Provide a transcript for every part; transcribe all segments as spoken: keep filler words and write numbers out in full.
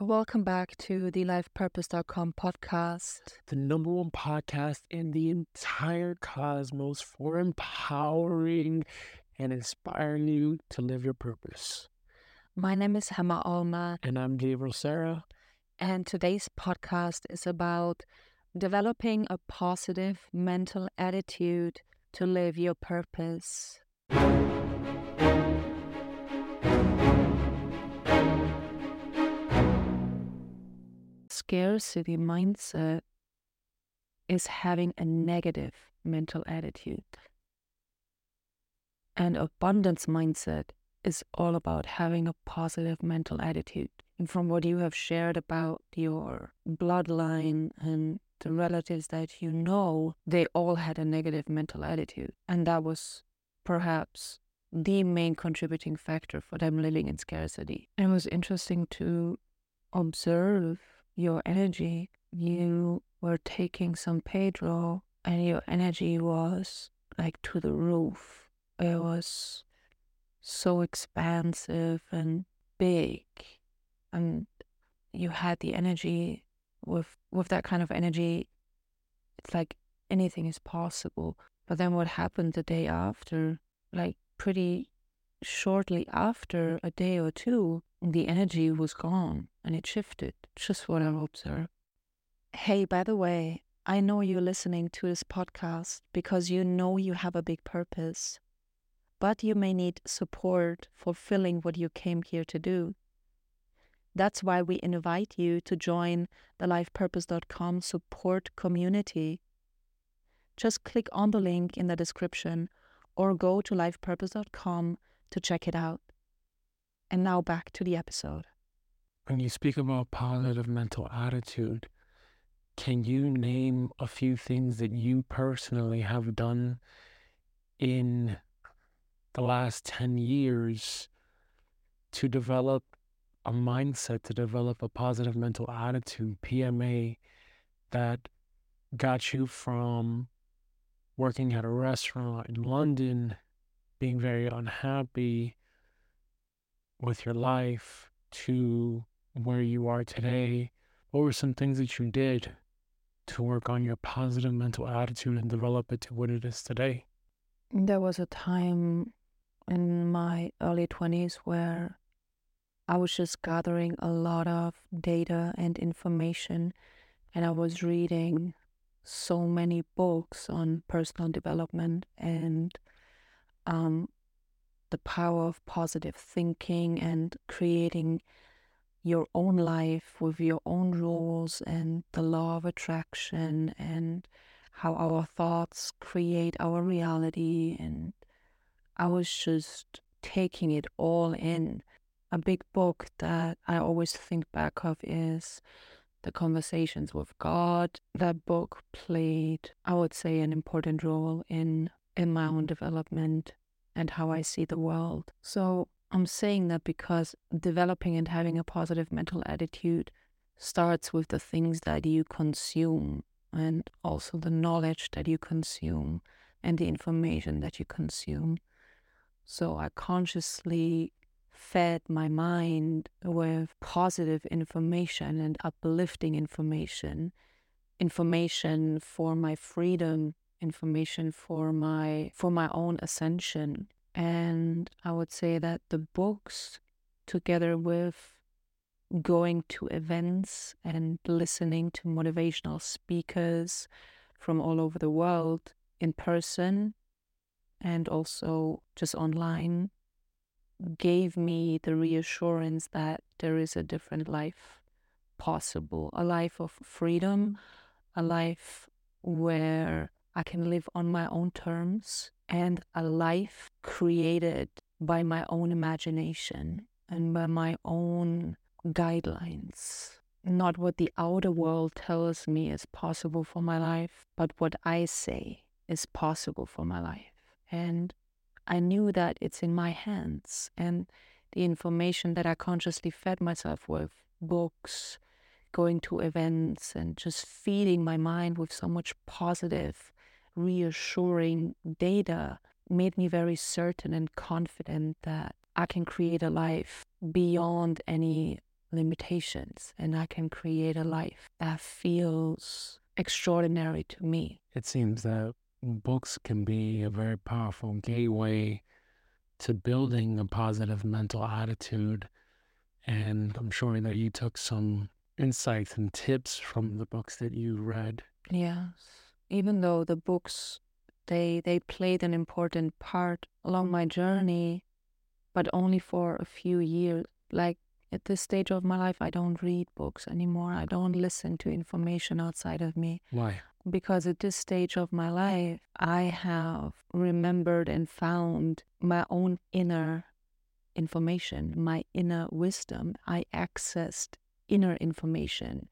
Welcome back to the life purpose dot com podcast. The number one podcast in the entire cosmos for empowering and inspiring you to live your purpose. My name is Hemma Alma. And I'm Gabriel Sarah. And today's podcast is about developing a positive mental attitude to live your purpose. Scarcity mindset is having a negative mental attitude. And abundance mindset is all about having a positive mental attitude. And from what you have shared about your bloodline and the relatives that you know, they all had a negative mental attitude. And that was perhaps the main contributing factor for them living in scarcity. And it was interesting to observe your energy. You were taking some Pedro and your energy was like to the roof. It was so expansive and big. And you had the energy with with that kind of energy. It's like anything is possible. But then what happened the day after, like pretty shortly after, a day or two, the energy was gone and it shifted. Just what I observed. Hey, by the way, I know you're listening to this podcast because you know you have a big purpose, but you may need support fulfilling what you came here to do. That's why we invite you to join the life purpose dot com support community. Just click on the link in the description or go to life purpose dot com to check it out. And now back to the episode. When you speak about positive mental attitude, can you name a few things that you personally have done in the last ten years to develop a mindset, to develop a positive mental attitude, P M A, that got you from working at a restaurant in London, being very unhappy with your life, to where you are today? What were some things that you did to work on your positive mental attitude and develop it to what it is today? There was a time in my early twenties where I was just gathering a lot of data and information, and I was reading so many books on personal development and um, the power of positive thinking and creating your own life with your own rules and the law of attraction and how our thoughts create our reality. And I was just taking it all in. A big book that I always think back of is The Conversations with God. That book played, I would say, an important role in, in my own development and how I see the world. So I'm saying that because developing and having a positive mental attitude starts with the things that you consume and also the knowledge that you consume and the information that you consume. So I consciously fed my mind with positive information and uplifting information, information for my freedom, information for my for my own ascension. And I would say that the books, together with going to events and listening to motivational speakers from all over the world in person and also just online, gave me the reassurance that there is a different life possible, a life of freedom, a life where I can live on my own terms, and a life created by my own imagination and by my own guidelines. Not what the outer world tells me is possible for my life, but what I say is possible for my life. And I knew that it's in my hands, and the information that I consciously fed myself with, books, going to events, and just feeding my mind with so much positive, reassuring data, made me very certain and confident that I can create a life beyond any limitations, and I can create a life that feels extraordinary to me. It seems that books can be a very powerful gateway to building a positive mental attitude, and I'm sure that you took some insights and tips from the books that you read. Yes, even though the books, they they played an important part along my journey, but only for a few years. Like at this stage of my life, I don't read books anymore. I don't listen to information outside of me. Why? Because at this stage of my life, I have remembered and found my own inner information, my inner wisdom. I accessed inner information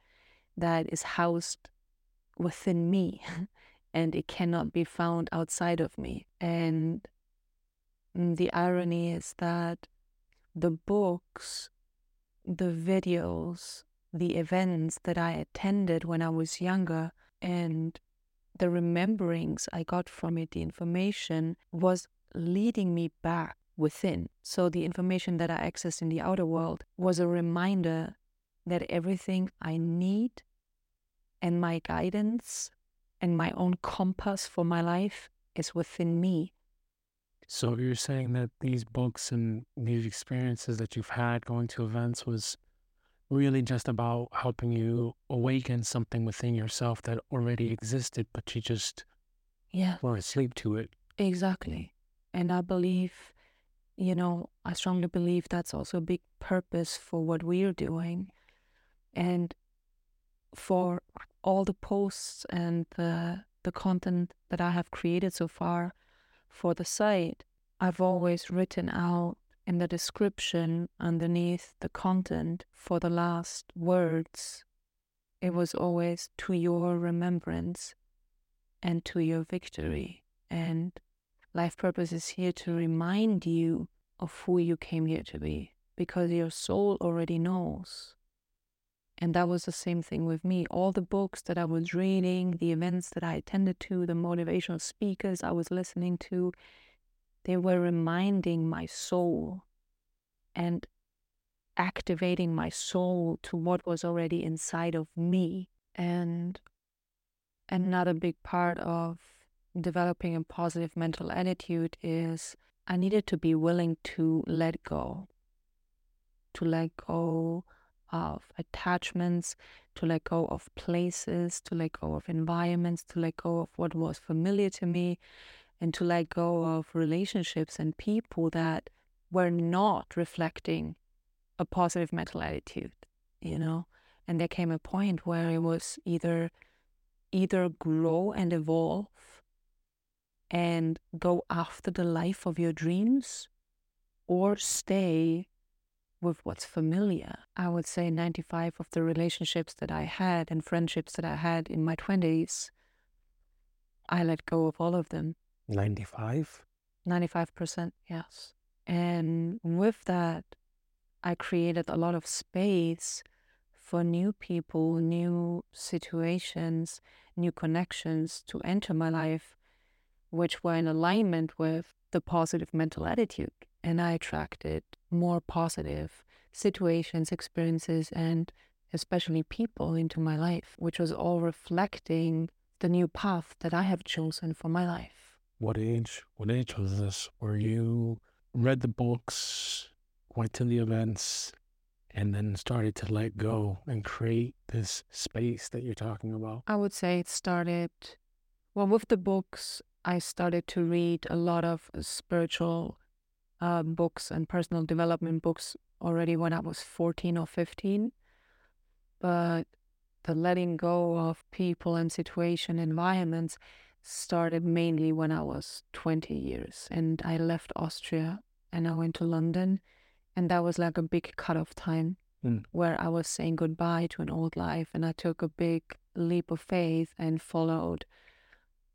that is housed within me, and it cannot be found outside of me. And the irony is that the books, the videos, the events that I attended when I was younger, and the rememberings I got from it, the information was leading me back within. So the information that I accessed in the outer world was a reminder that everything I need and my guidance and my own compass for my life is within me. So you're saying that these books and these experiences that you've had going to events was really just about helping you awaken something within yourself that already existed, but you just yeah. were asleep to it. Exactly. And I believe, you know, I strongly believe that's also a big purpose for what we're doing. And for all the posts and the, the content that I have created so far for the site, I've always written out in the description underneath the content for the last words. It was always to your remembrance and to your victory. And Life Purpose is here to remind you of who you came here to be, because your soul already knows. And that was the same thing with me. All the books that I was reading, the events that I attended to, the motivational speakers I was listening to, they were reminding my soul and activating my soul to what was already inside of me. And another big part of developing a positive mental attitude is I needed to be willing to let go, to let go of attachments, to let go of places, to let go of environments, to let go of what was familiar to me, and to let go of relationships and people that were not reflecting a positive mental attitude, you know? And there came a point where it was either either grow and evolve and go after the life of your dreams, or stay with what's familiar. I would say ninety-five percent of the relationships that I had and friendships that I had in my twenties, I let go of all of them. ninety-five? ninety-five percent, yes. And with that, I created a lot of space for new people, new situations, new connections to enter my life, which were in alignment with the positive mental attitude. And I attracted more positive situations, experiences, and especially people into my life, which was all reflecting the new path that I have chosen for my life. What age, what age was this where you read the books, went to the events, and then started to let go and create this space that you're talking about? I would say it started, well, with the books, I started to read a lot of spiritual uh, books and personal development books already when I was fourteen or fifteen. But the letting go of people and situation, environments, started mainly when I was twenty years, and I left Austria and I went to London, and that was like a big cutoff time mm. where I was saying goodbye to an old life, and I took a big leap of faith and followed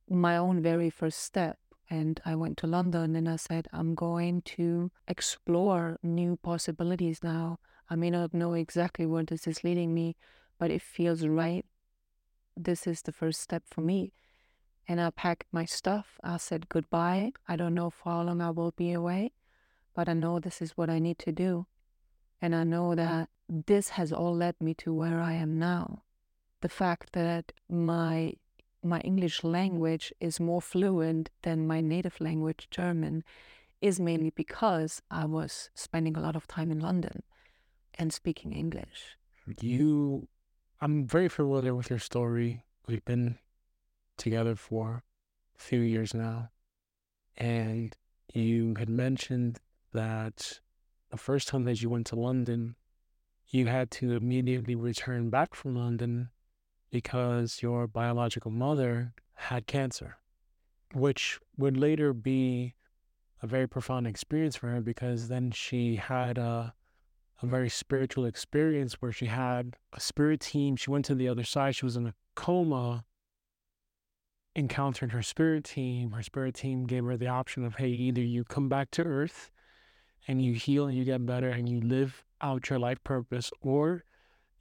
my own very first step. And I went to London and I said, I'm going to explore new possibilities now. I may not know exactly where this is leading me, but it feels right. This is the first step for me. And I packed my stuff. I said goodbye. I don't know for how long I will be away, but I know this is what I need to do. And I know that this has all led me to where I am now. The fact that my my English language is more fluent than my native language, German, is mainly because I was spending a lot of time in London and speaking English. You, I'm very familiar with your story. We've been together for a few years now. And you had mentioned that the first time that you went to London, you had to immediately return back from London because your biological mother had cancer, which would later be a very profound experience for her, because then she had a, a very spiritual experience where she had a spirit team. She went to the other side. She was in a coma, encountered her spirit team. Her spirit team gave her the option of, hey, either you come back to Earth and you heal and you get better and you live out your life purpose, or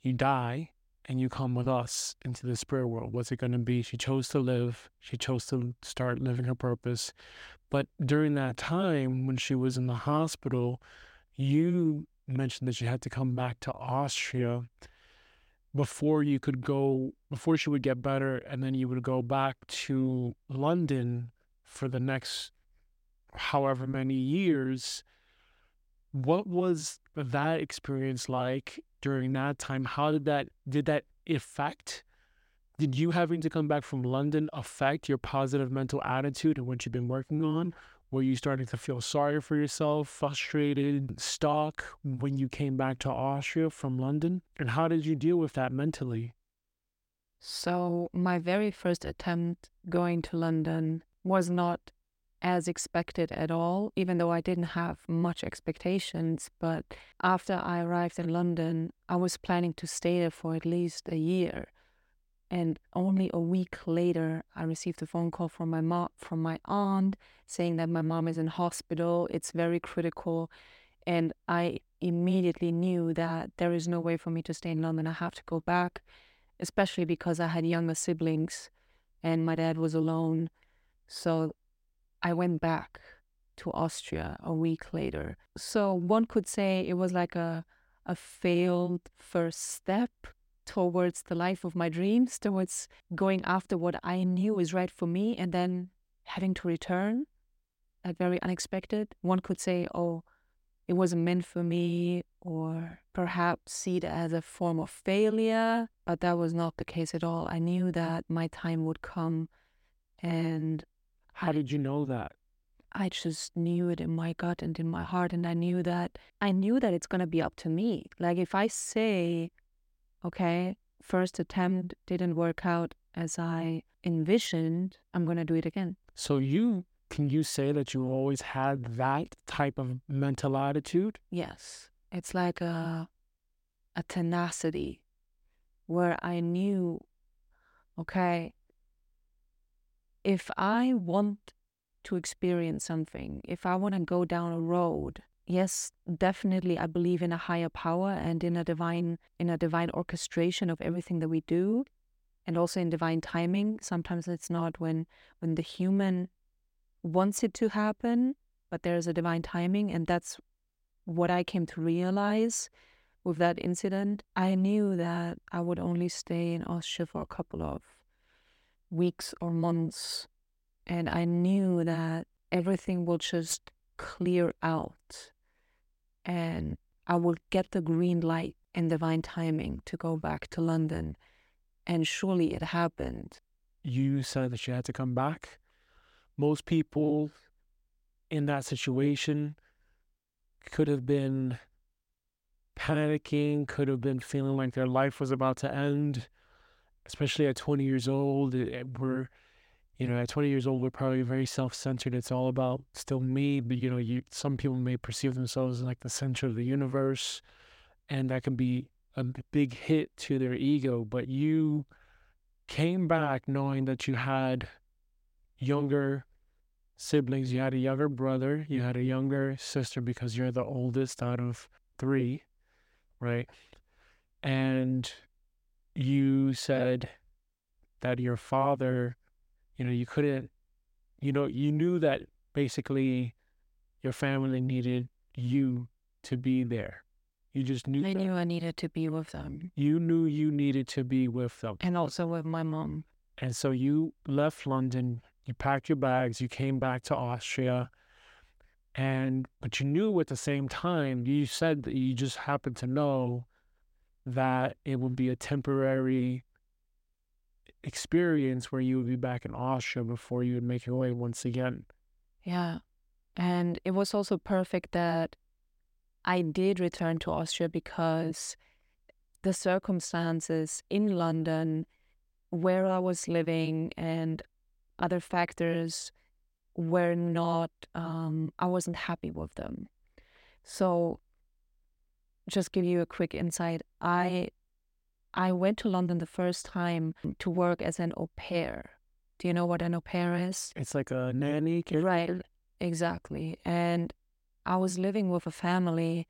you die and you come with us into the spirit world. What's it going to be? She chose to live. She chose to start living her purpose. But during that time when she was in the hospital, you mentioned that she had to come back to Austria before you could go, before she would get better, and then you would go back to London for the next however many years. What was that experience like during that time? How did that, did that affect, did you having to come back from London affect your positive mental attitude and what you've been working on? Were you starting to feel sorry for yourself, frustrated, stuck when you came back to Austria from London? And how did you deal with that mentally? So my very first attempt going to London was not as expected at all, even though I didn't have much expectations. But after I arrived in London, I was planning to stay there for at least a year. And only a week later, I received a phone call from my mom, from my aunt, saying that my mom is in hospital. It's very critical. And I immediately knew that there is no way for me to stay in London. I have to go back, especially because I had younger siblings and my dad was alone. So I went back to Austria a week later. So one could say it was like a, a failed first step towards the life of my dreams, towards going after what I knew is right for me, and then having to return, like very unexpected. One could say, oh, it wasn't meant for me, or perhaps see it as a form of failure, but that was not the case at all. I knew that my time would come. And how did you know that? I just knew it in my gut and in my heart. And I knew that I knew that it's going to be up to me. Like if I say, okay, first attempt didn't work out as I envisioned, I'm going to do it again. So you, can you say that you always had that type of mental attitude? Yes. It's like a, a tenacity where I knew, okay, if I want to experience something, if I want to go down a road, yes, definitely I believe in a higher power and in a divine, in a divine orchestration of everything that we do, and also in divine timing. Sometimes it's not when, when the human wants it to happen, but there is a divine timing, and that's what I came to realize with that incident. I knew that I would only stay in Austria for a couple of weeks or months, and I knew that everything will just clear out and I will get the green light and divine timing to go back to London. And surely it happened. You said that you had to come back. Most people in that situation could have been panicking, could have been feeling like their life was about to end. Especially at twenty years old, we're, you know, at twenty years old, we're probably very self-centered. It's all about still me, but, you know, you, some people may perceive themselves as like the center of the universe, and that can be a big hit to their ego. But you came back knowing that you had younger siblings. You had a younger brother. You had a younger sister because you're the oldest out of three, right? And you said that your father, you know, you couldn't, you know, you knew that basically your family needed you to be there, You just knew. I that. knew I needed to be with them. You knew you needed to be with them. And also with my mom. And so you left London, you packed your bags, you came back to Austria. And, but you knew at the same time, you said that you just happened to know that it would be a temporary experience where you would be back in Austria before you would make your way once again. Yeah. And it was also perfect that I did return to Austria, because the circumstances in London, where I was living, and other factors were not, um, I wasn't happy with them. So just give you a quick insight. I I went to London the first time to work as an au pair. Do you know what an au pair is? It's like a nanny. Right, exactly. And I was living with a family,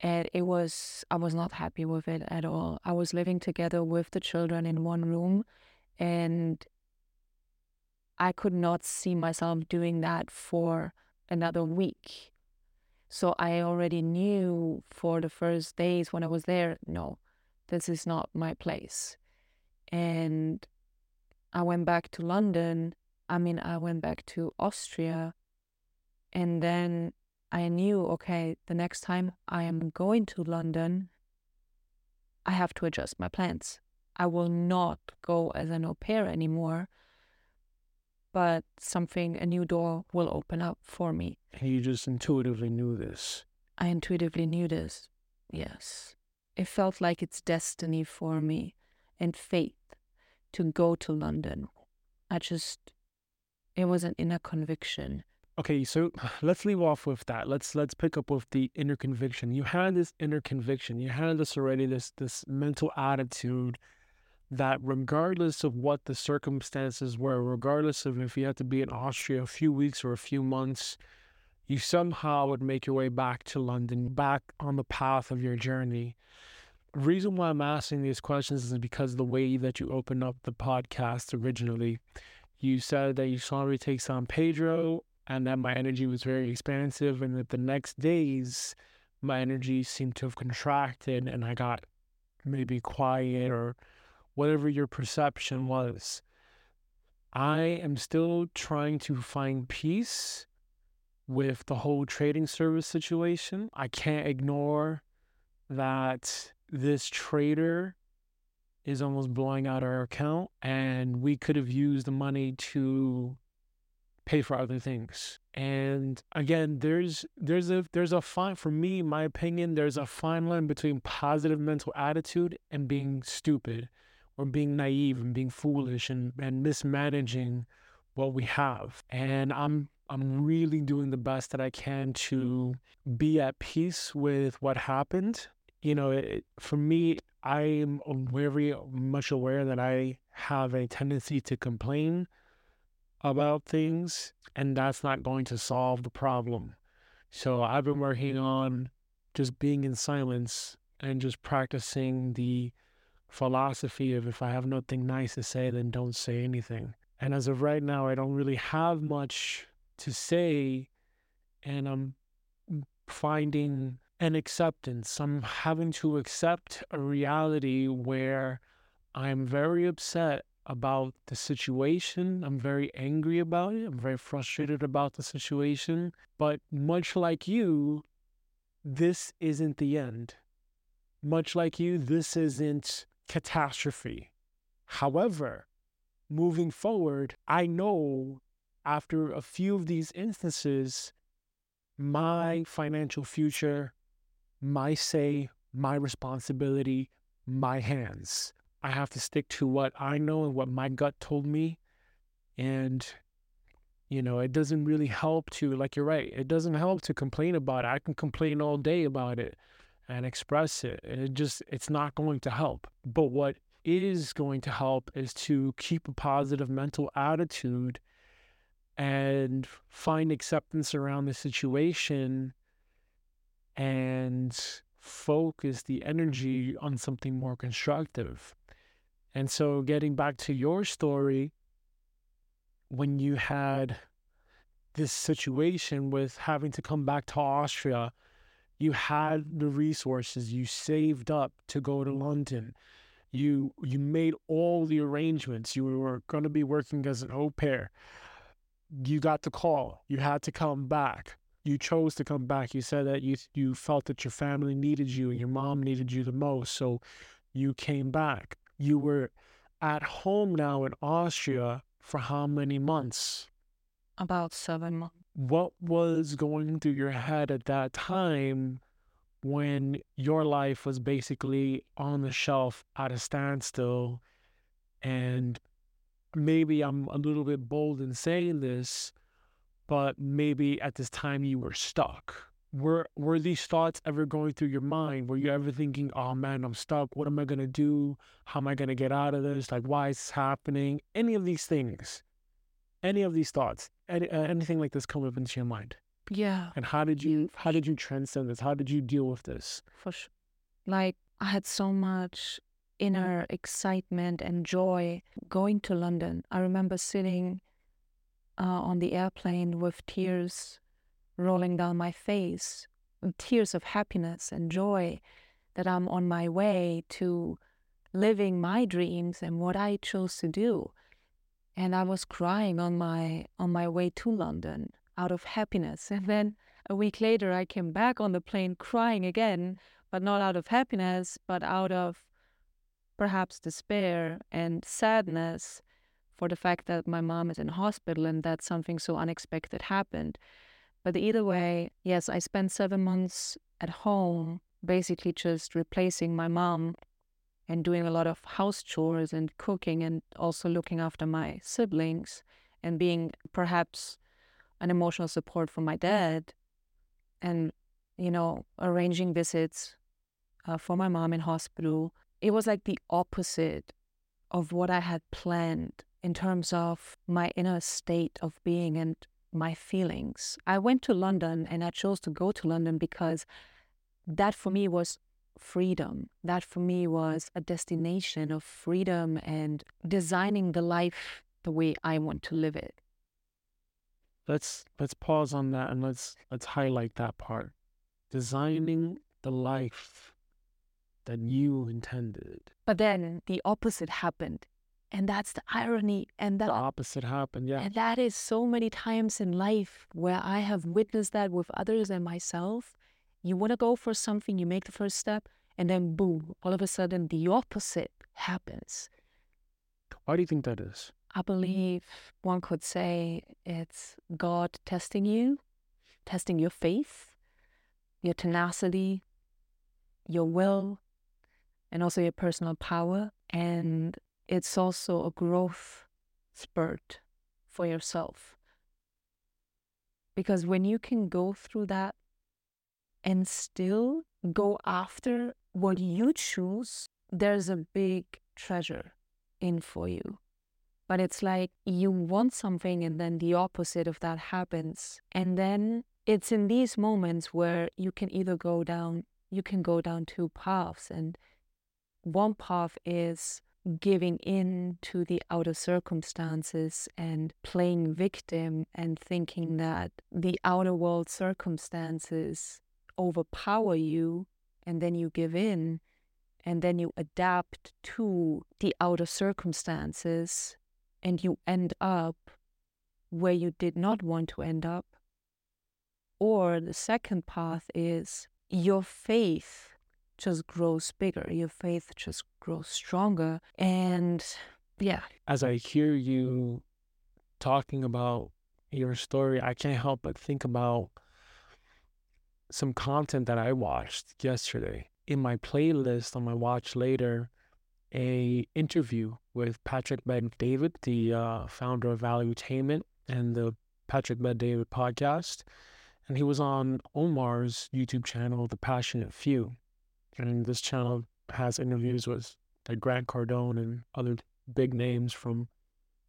and it was, I was not happy with it at all. I was living together with the children in one room, and I could not see myself doing that for another week. So I already knew for the first days when I was there, no, this is not my place. And I went back to London. I mean, I went back to Austria, and then I knew, okay, the next time I am going to London, I have to adjust my plans. I will not go as an au pair anymore, but something, a new door will open up for me. And you just intuitively knew this. I intuitively knew this, yes. It felt like it's destiny for me and fate to go to London. I just, it was an inner conviction. Okay, so let's leave off with that. Let's let's pick up with the inner conviction. You had this inner conviction. You had this already, this this mental attitude that regardless of what the circumstances were, regardless of if you had to be in Austria a few weeks or a few months, you somehow would make your way back to London, back on the path of your journey. The reason why I'm asking these questions is because of the way that you opened up the podcast originally. You said that you saw me take on Pedro, and that my energy was very expansive, and that the next days, my energy seemed to have contracted, and I got maybe quiet or whatever your perception was. I am still trying to find peace with the whole trading service situation. I can't ignore that this trader is almost blowing out our account, and we could have used the money to pay for other things. And again, there's there's a there's a fine, for me, my opinion, there's a fine line between positive mental attitude and being stupid, or being naive and being foolish and, and mismanaging what we have. And I'm I'm really doing the best that I can to be at peace with what happened. You know, it, for me, I'm very much aware that I have a tendency to complain about things, and that's not going to solve the problem. So I've been working on just being in silence and just practicing the philosophy of, if I have nothing nice to say, then don't say anything. And as of right now, I don't really have much to say, and I'm finding an acceptance. I'm having to accept a reality where I'm very upset about the situation. I'm very angry about it. I'm very frustrated about the situation. But much like you, this isn't the end. Much like you, this isn't catastrophe. However, moving forward, I know after a few of these instances, my financial future, my say, my responsibility, my hands. I have to stick to what I know and what my gut told me. And, you know, it doesn't really help to, like, you're right, it doesn't help to complain about it. I can complain all day about it and express it. It just, it's not going to help. But what is going to help is to keep a positive mental attitude and find acceptance around the situation and focus the energy on something more constructive. And so getting back to your story, when you had this situation with having to come back to Austria, You had the resources. You saved up to go to London. You you made all the arrangements. You were going to be working as an au pair. You got the call. You had to come back. You chose to come back. You said that you you felt that your family needed you and your mom needed you the most, so you came back. You were at home now in Austria for how many months? About seven months. What was going through your head at that time when your life was basically on the shelf at a standstill? And maybe I'm a little bit bold in saying this, but maybe at this time you were stuck. Were were these thoughts ever going through your mind? Were you ever thinking, oh man, I'm stuck. What am I going to do? How am I going to get out of this? Like, why is this happening? Any of these things, any of these thoughts, any, uh, anything like this come up into your mind? Yeah. And how did you, how did you transcend this? How did you deal with this? For sure. Like, I had so much inner excitement and joy going to London. I remember sitting uh, on the airplane with tears rolling down my face, tears of happiness and joy that I'm on my way to living my dreams and what I chose to do. And I was crying on my on my way to London out of happiness. And then a week later, I came back on the plane crying again, but not out of happiness, but out of perhaps despair and sadness for the fact that my mom is in hospital and that something so unexpected happened. But either way, yes, I spent seven months at home, basically just replacing my mom and doing a lot of house chores and cooking and also looking after my siblings and being perhaps an emotional support for my dad and, you know, arranging visits uh, for my mom in hospital. It was like the opposite of what I had planned in terms of my inner state of being and my feelings. I went to London and I chose to go to London because that for me was freedom. That for me was a destination of freedom and designing the life the way I want to live it. Let's let's pause on that and let's let's highlight that part. Designing the life that you intended. But then the opposite happened. And that's the irony. And that, the opposite happened, yeah. And that is so many times in life where I have witnessed that with others and myself. You want to go for something, you make the first step, and then boom, all of a sudden the opposite happens. Why do you think that is? I believe one could say it's God testing you, testing your faith, your tenacity, your will, and also your personal power. And it's also a growth spurt for yourself. Because when you can go through that and still go after what you choose, there's a big treasure in for you. But it's like you want something and then the opposite of that happens. And then it's in these moments where you can either go down, you can go down two paths. And one path is giving in to the outer circumstances and playing victim and thinking that the outer world circumstances overpower you, and then you give in and then you adapt to the outer circumstances and you end up where you did not want to end up. Or the second path is your faith just grows bigger. Your faith just grows stronger. And yeah. As I hear you talking about your story, I can't help but think about some content that I watched yesterday. In my playlist on my watch later, a interview with Patrick Bet-David, the uh, founder of Valuetainment and the Patrick Bet-David podcast. And he was on Omar's YouTube channel, The Passionate Few. And this channel has interviews with like Grant Cardone and other big names from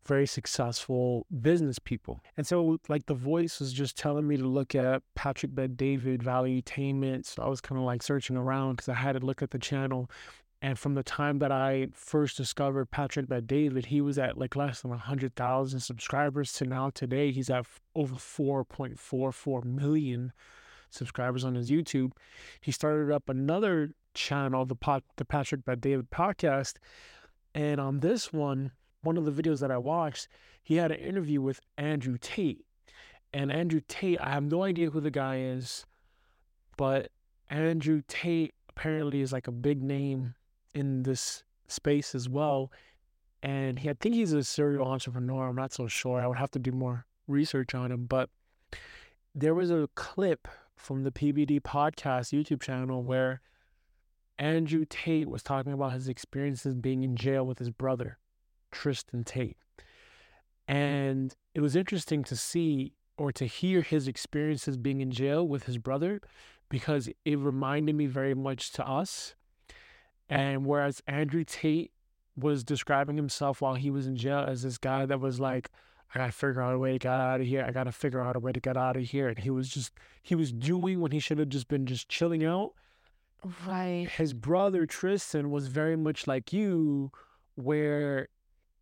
very successful business people. And so like the voice was just telling me to look at Patrick Bet-David, Valuetainment. So I was kind of like searching around because I had to look at the channel. And from the time that I first discovered Patrick Bet-David, he was at like less than one hundred thousand subscribers to now today, he's at over four point four four million subscribers on his YouTube. He started up another channel, the, pod, the Patrick Bet-David podcast. And on this one, one of the videos that I watched, he had an interview with Andrew Tate. And Andrew Tate, I have no idea who the guy is, but Andrew Tate apparently is like a big name in this space as well. And he, I think he's a serial entrepreneur. I'm not so sure. I would have to do more research on him. But there was a clip from the P B D podcast YouTube channel where Andrew Tate was talking about his experiences being in jail with his brother, Tristan Tate. And it was interesting to see or to hear his experiences being in jail with his brother, because it reminded me very much to us. And whereas Andrew Tate was describing himself while he was in jail as this guy that was like, I gotta figure out a way to get out of here. I gotta figure out a way to get out of here. And he was just, he was doing when he should have just been just chilling out. Right. His brother, Tristan, was very much like you, where,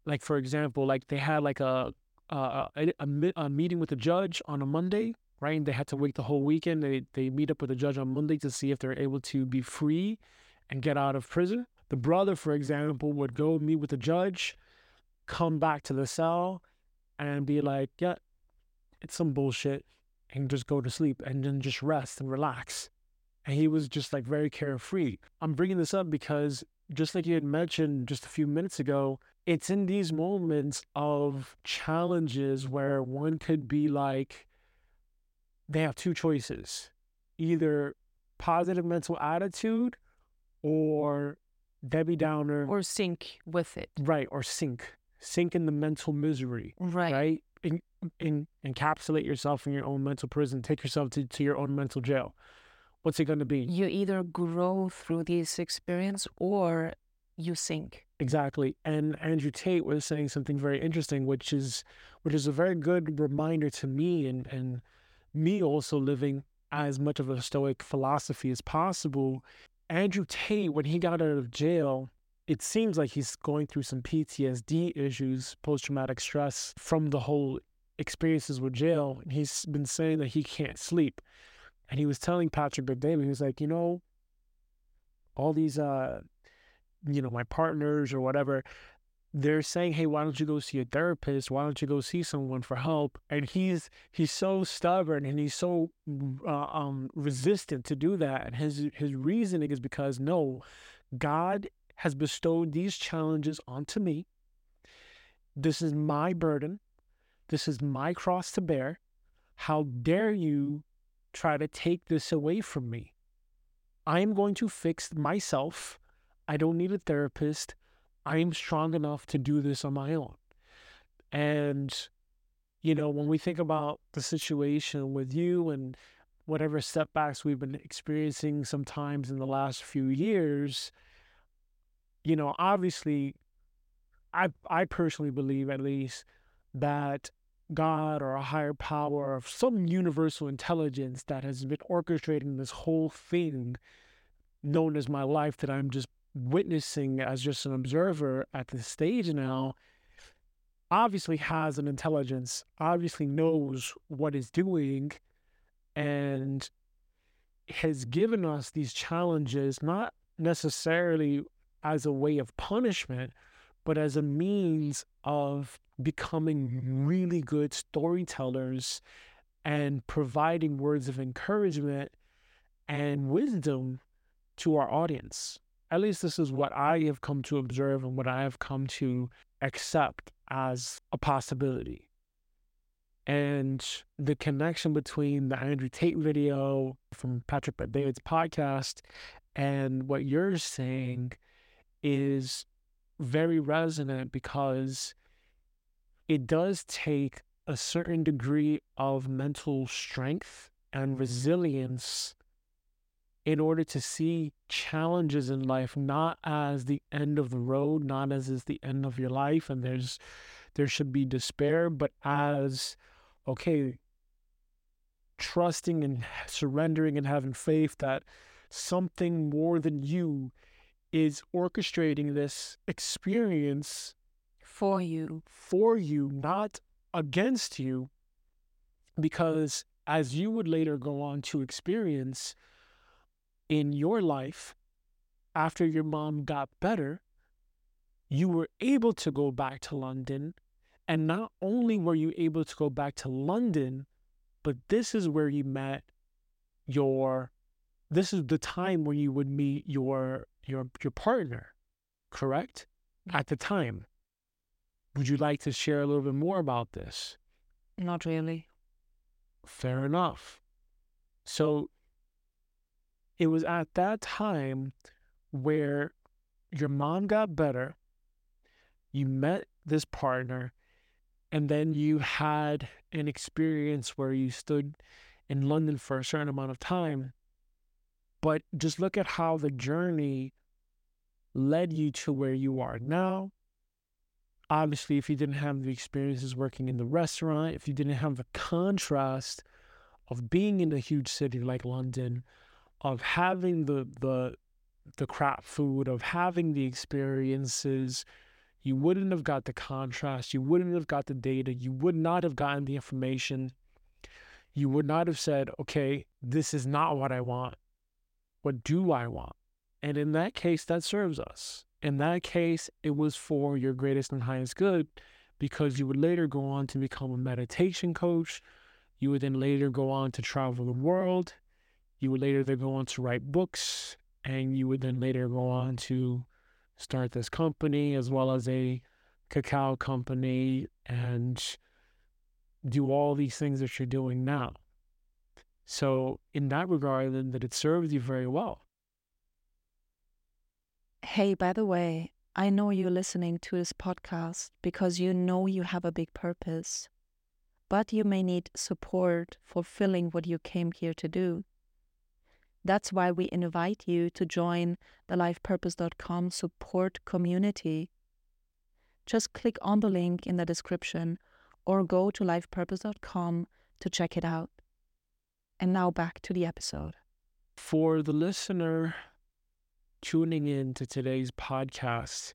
like, for example, like they had like a, a, a, a meeting with the judge on a Monday, right? And they had to wait the whole weekend. They, they meet up with the judge on Monday to see if they're able to be free and get out of prison. The brother, for example, would go meet with the judge, come back to the cell, and be like, yeah, it's some bullshit, and just go to sleep and then just rest and relax. And he was just like very carefree. I'm bringing this up because just like you had mentioned just a few minutes ago, it's in these moments of challenges where one could be like, they have two choices, either positive mental attitude or Debbie Downer. Or sink with it. Right, or sink. Sink in the mental misery. Right. Right? In, in, encapsulate yourself in your own mental prison. Take yourself to, to your own mental jail. What's it going to be? You either grow through this experience or you sink. Exactly. And Andrew Tate was saying something very interesting, which is which is a very good reminder to me, and, and me also living as much of a Stoic philosophy as possible. Andrew Tate, when he got out of jail, it seems like he's going through some P T S D issues, post-traumatic stress, from the whole experiences with jail. And he's been saying that he can't sleep. And he was telling Patrick Bet-David, he was like, you know, all these, uh, you know, my partners or whatever, they're saying, hey, why don't you go see a therapist? Why don't you go see someone for help? And he's he's so stubborn and he's so uh, um, resistant to do that. And his, his reasoning is because, no, God has bestowed these challenges onto me. This is my burden. This is my cross to bear. How dare you try to take this away from me? I am going to fix myself. I don't need a therapist. I am strong enough to do this on my own. And, you know, when we think about the situation with you and whatever setbacks we've been experiencing sometimes in the last few years, you know, obviously, I I personally believe, at least, that God or a higher power or some universal intelligence that has been orchestrating this whole thing known as my life that I'm just witnessing as just an observer at this stage now, obviously has an intelligence, obviously knows what it's doing, and has given us these challenges not necessarily as a way of punishment, but as a means of becoming really good storytellers and providing words of encouragement and wisdom to our audience. At least this is what I have come to observe and what I have come to accept as a possibility. And the connection between the Andrew Tate video from Patrick Bet-David's podcast and what you're saying is very resonant, because it does take a certain degree of mental strength and resilience in order to see challenges in life not as the end of the road, not as is the end of your life, and there's there should be despair, but as, okay, trusting and surrendering and having faith that something more than you is orchestrating this experience for you, for you, not against you, because as you would later go on to experience in your life, after your mom got better, you were able to go back to London. And not only were you able to go back to London, but this is where you met your, this is the time where you would meet your your your partner, correct? At the time. Would you like to share a little bit more about this? Not really. Fair enough. So it was at that time where your mom got better, you met this partner, and then you had an experience where you stood in London for a certain amount of time. But just look at how the journey led you to where you are now. Obviously, if you didn't have the experiences working in the restaurant, if you didn't have the contrast of being in a huge city like London, of having the the the crap food, of having the experiences, you wouldn't have got the contrast, you wouldn't have got the data, you would not have gotten the information, you would not have said, okay, this is not what I want. What do I want? And in that case, that serves us. In that case, it was for your greatest and highest good, because you would later go on to become a meditation coach. You would then later go on to travel the world. You would later then go on to write books, and you would then later go on to start this company as well as a cacao company and do all these things that you're doing now. So in that regard, then, that it served you very well. Hey, by the way, I know you're listening to this podcast because you know you have a big purpose, but you may need support fulfilling what you came here to do. That's why we invite you to join the life purpose dot com support community. Just click on the link in the description or go to life purpose dot com to check it out. And now back to the episode. For the listener tuning in to today's podcast,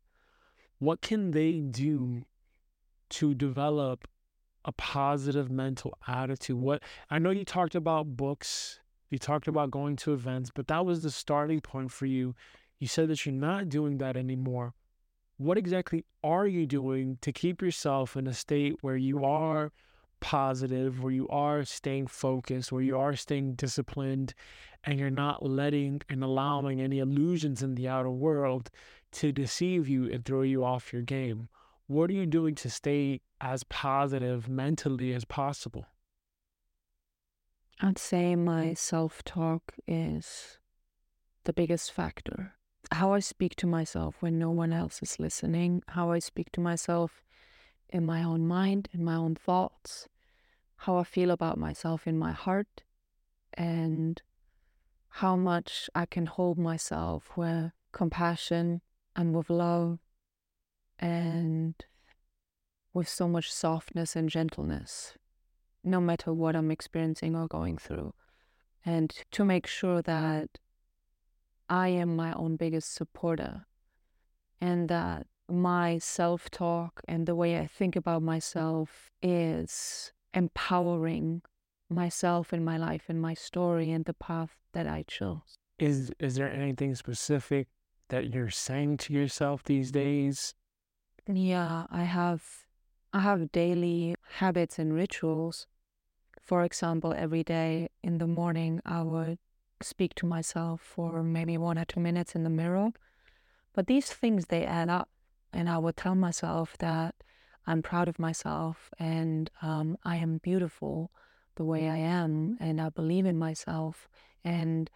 what can they do to develop a positive mental attitude? What I know you talked about books, you talked about going to events, but that was the starting point for you. You said that you're not doing that anymore. What exactly are you doing to keep yourself in a state where you are positive, where you are staying focused, where you are staying disciplined, and you're not letting and allowing any illusions in the outer world to deceive you and throw you off your game? What are you doing to stay as positive mentally as possible? I'd say my self-talk is the biggest factor. How I speak to myself when no one else is listening, how I speak to myself in my own mind, in my own thoughts, how I feel about myself in my heart, and how much I can hold myself with compassion and with love and with so much softness and gentleness, no matter what I'm experiencing or going through. And to make sure that I am my own biggest supporter and that my self-talk and the way I think about myself is empowering myself and my life and my story and the path that I chose. Is is there anything specific that you're saying to yourself these days? Yeah, I have I have daily habits and rituals. For example, every day in the morning, I would speak to myself for maybe one or two minutes in the mirror. But these things, they add up. And I would tell myself that I'm proud of myself and um, I am beautiful the way I am, and I believe in myself, and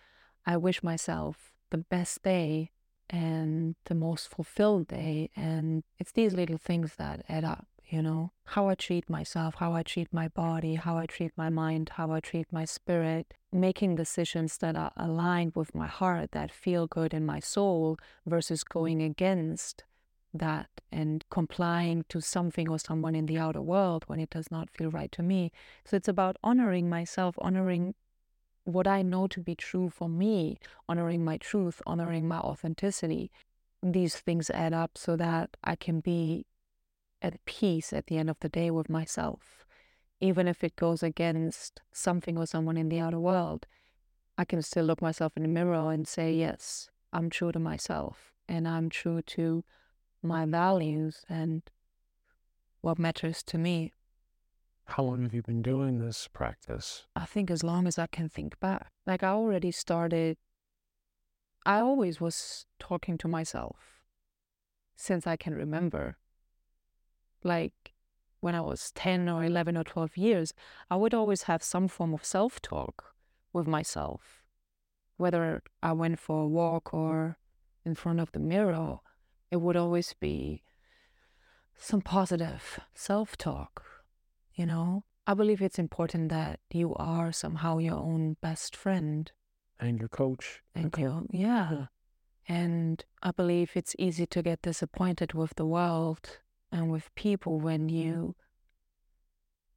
I wish myself the best day and the most fulfilled day. And it's these little things that add up, you know, how I treat myself, how I treat my body, how I treat my mind, how I treat my spirit, making decisions that are aligned with my heart, that feel good in my soul, versus going against that and complying to something or someone in the outer world when it does not feel right to me. So it's about honoring myself, honoring what I know to be true for me, honoring my truth, honoring my authenticity. These things add up so that I can be at peace at the end of the day with myself. even if it goes against something or someone in the outer world, I can still look myself in the mirror and say, yes, I'm true to myself and I'm true to my values and what matters to me. How long have you been doing this practice? I think as long as I can think back. Like I already started, I always was talking to myself since I can remember. Like when I was ten or eleven or twelve years, I would always have some form of self-talk with myself. Whether I went for a walk or in front of the mirror, it would always be some positive self-talk. You know, I believe it's important that you are somehow your own best friend. And your coach. And your, co- yeah. yeah. And I believe it's easy to get disappointed with the world and with people when you,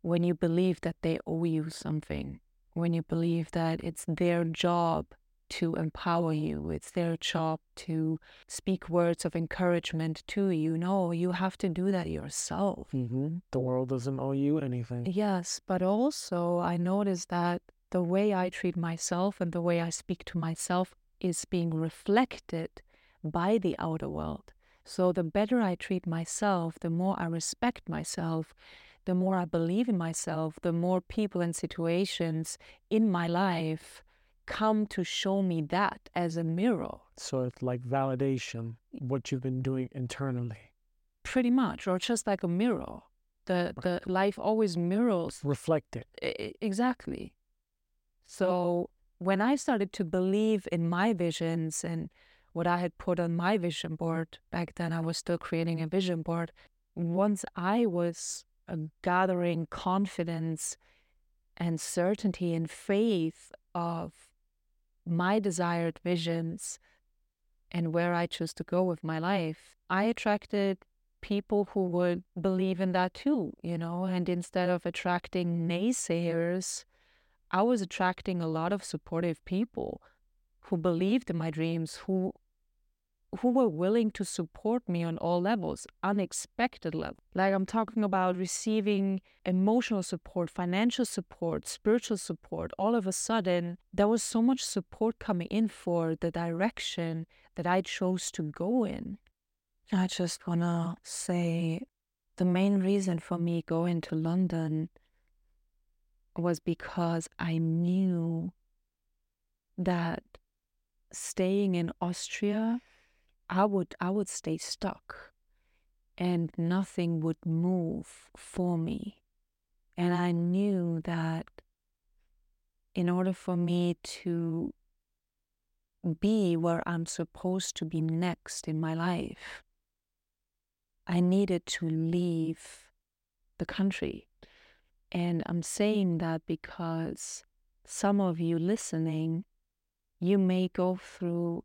when you believe that they owe you something, when you believe that it's their job to empower you, it's their job to speak words of encouragement to you. No, you have to do that yourself. Mm-hmm. The world doesn't owe you anything. Yes, but also I noticed that the way I treat myself and the way I speak to myself is being reflected by the outer world. So the better I treat myself, the more I respect myself, the more I believe in myself, the more people and situations in my life come to show me that as a mirror. So it's like validation, what you've been doing internally. Pretty much, or just like a mirror. The the life always mirrors. Reflected. Exactly. So when I started to believe in my visions and what I had put on my vision board, back then I was still creating a vision board. Once I was gathering confidence and certainty and faith of my desired visions and where I choose to go with my life, I attracted people who would believe in that too, you know, and instead of attracting naysayers, I was attracting a lot of supportive people who believed in my dreams, who who were willing to support me on all levels, unexpected levels. Like I'm talking about receiving emotional support, financial support, spiritual support. All of a sudden, there was so much support coming in for the direction that I chose to go in. I just want to say the main reason for me going to London was because I knew that staying in Austria, I would I would stay stuck and nothing would move for me. And I knew that in order for me to be where I'm supposed to be next in my life, I needed to leave the country. And I'm saying that because some of you listening, you may go through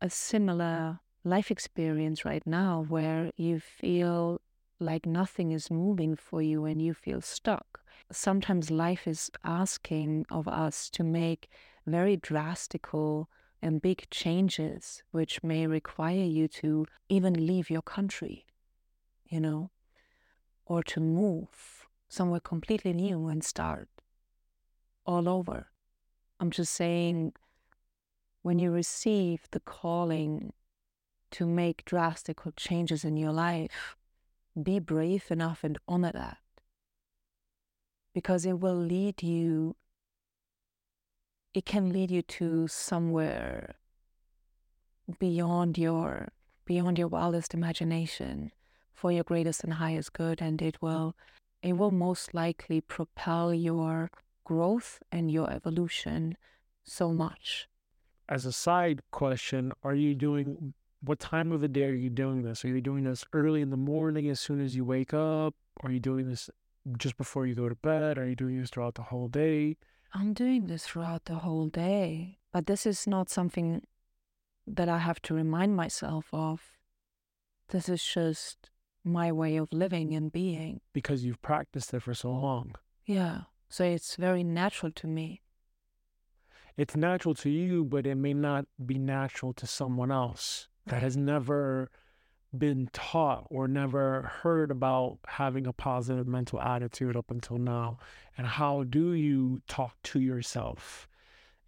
a similar life experience right now where you feel like nothing is moving for you and you feel stuck. Sometimes life is asking of us to make very drastical and big changes, which may require you to even leave your country, you know, or to move somewhere completely new and start all over. I'm just saying, when you receive the calling to make drastic changes in your life, be brave enough and honor that. Because it will lead you, it can lead you to somewhere beyond your, beyond your wildest imagination for your greatest and highest good. And it will, it will most likely propel your growth and your evolution so much. As a side question, are you doing, what time of the day are you doing this? Are you doing this early in the morning as soon as you wake up? Are you doing this just before you go to bed? Are you doing this throughout the whole day? I'm doing this throughout the whole day, but this is not something that I have to remind myself of. This is just my way of living and being. Because you've practiced it for so long. Yeah, so it's very natural to me. It's natural to you, but it may not be natural to someone else that has never been taught or never heard about having a positive mental attitude up until now. And how do you talk to yourself?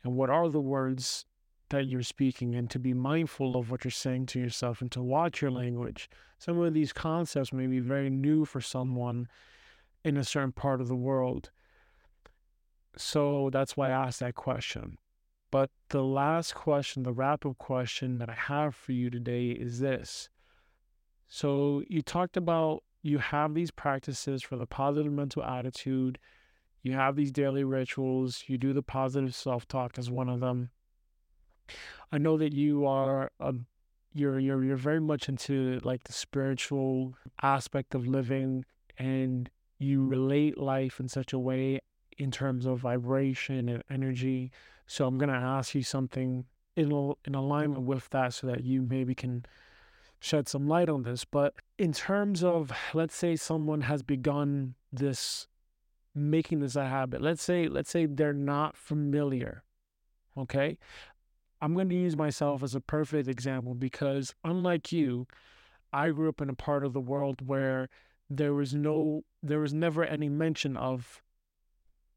And what are the words that you're speaking? And to be mindful of what you're saying to yourself and to watch your language. Some of these concepts may be very new for someone in a certain part of the world. So that's why I asked that question. But the last question, the wrap-up question that I have for you today is this. So you talked about you have these practices for the positive mental attitude. You have these daily rituals. You do the positive self-talk as one of them. I know that you are a, you're you're you're very much into like the spiritual aspect of living, and you relate life in such a way in terms of vibration and energy. So I'm gonna ask you something in in alignment with that, so that you maybe can shed some light on this. But in terms of, let's say someone has begun this, making this a habit, let's say let's say they're not familiar, okay? I'm going to use myself as a perfect example, because unlike you, I grew up in a part of the world where there was no there was never any mention of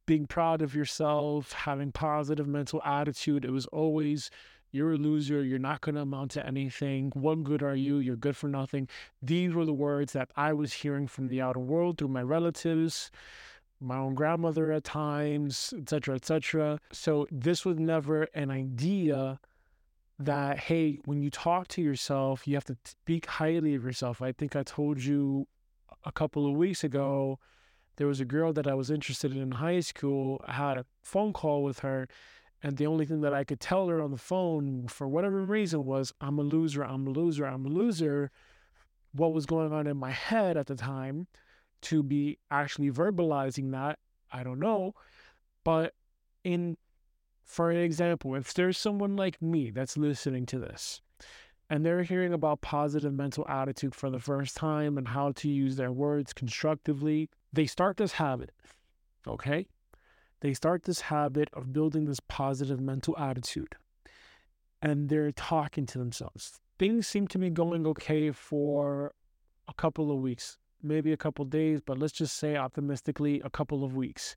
being proud of yourself, having positive mental attitude. It was always, you're a loser, you're not going to amount to anything, what good are you, you're good for nothing. These were the words that I was hearing from the outer world through my relatives, my own grandmother at times, et cetera, et cetera. So this was never an idea that, hey, when you talk to yourself, you have to speak highly of yourself. I think I told you a couple of weeks ago, there was a girl that I was interested in in high school. I had a phone call with her, and the only thing that I could tell her on the phone, for whatever reason, was, I'm a loser, I'm a loser, I'm a loser. What was going on in my head at the time to be actually verbalizing that, I don't know. But in, for an example, if there's someone like me that's listening to this, and they're hearing about positive mental attitude for the first time and how to use their words constructively, they start this habit, okay? They start this habit of building this positive mental attitude, and they're talking to themselves. Things seem to be going okay for a couple of weeks, maybe a couple of days, but let's just say optimistically a couple of weeks,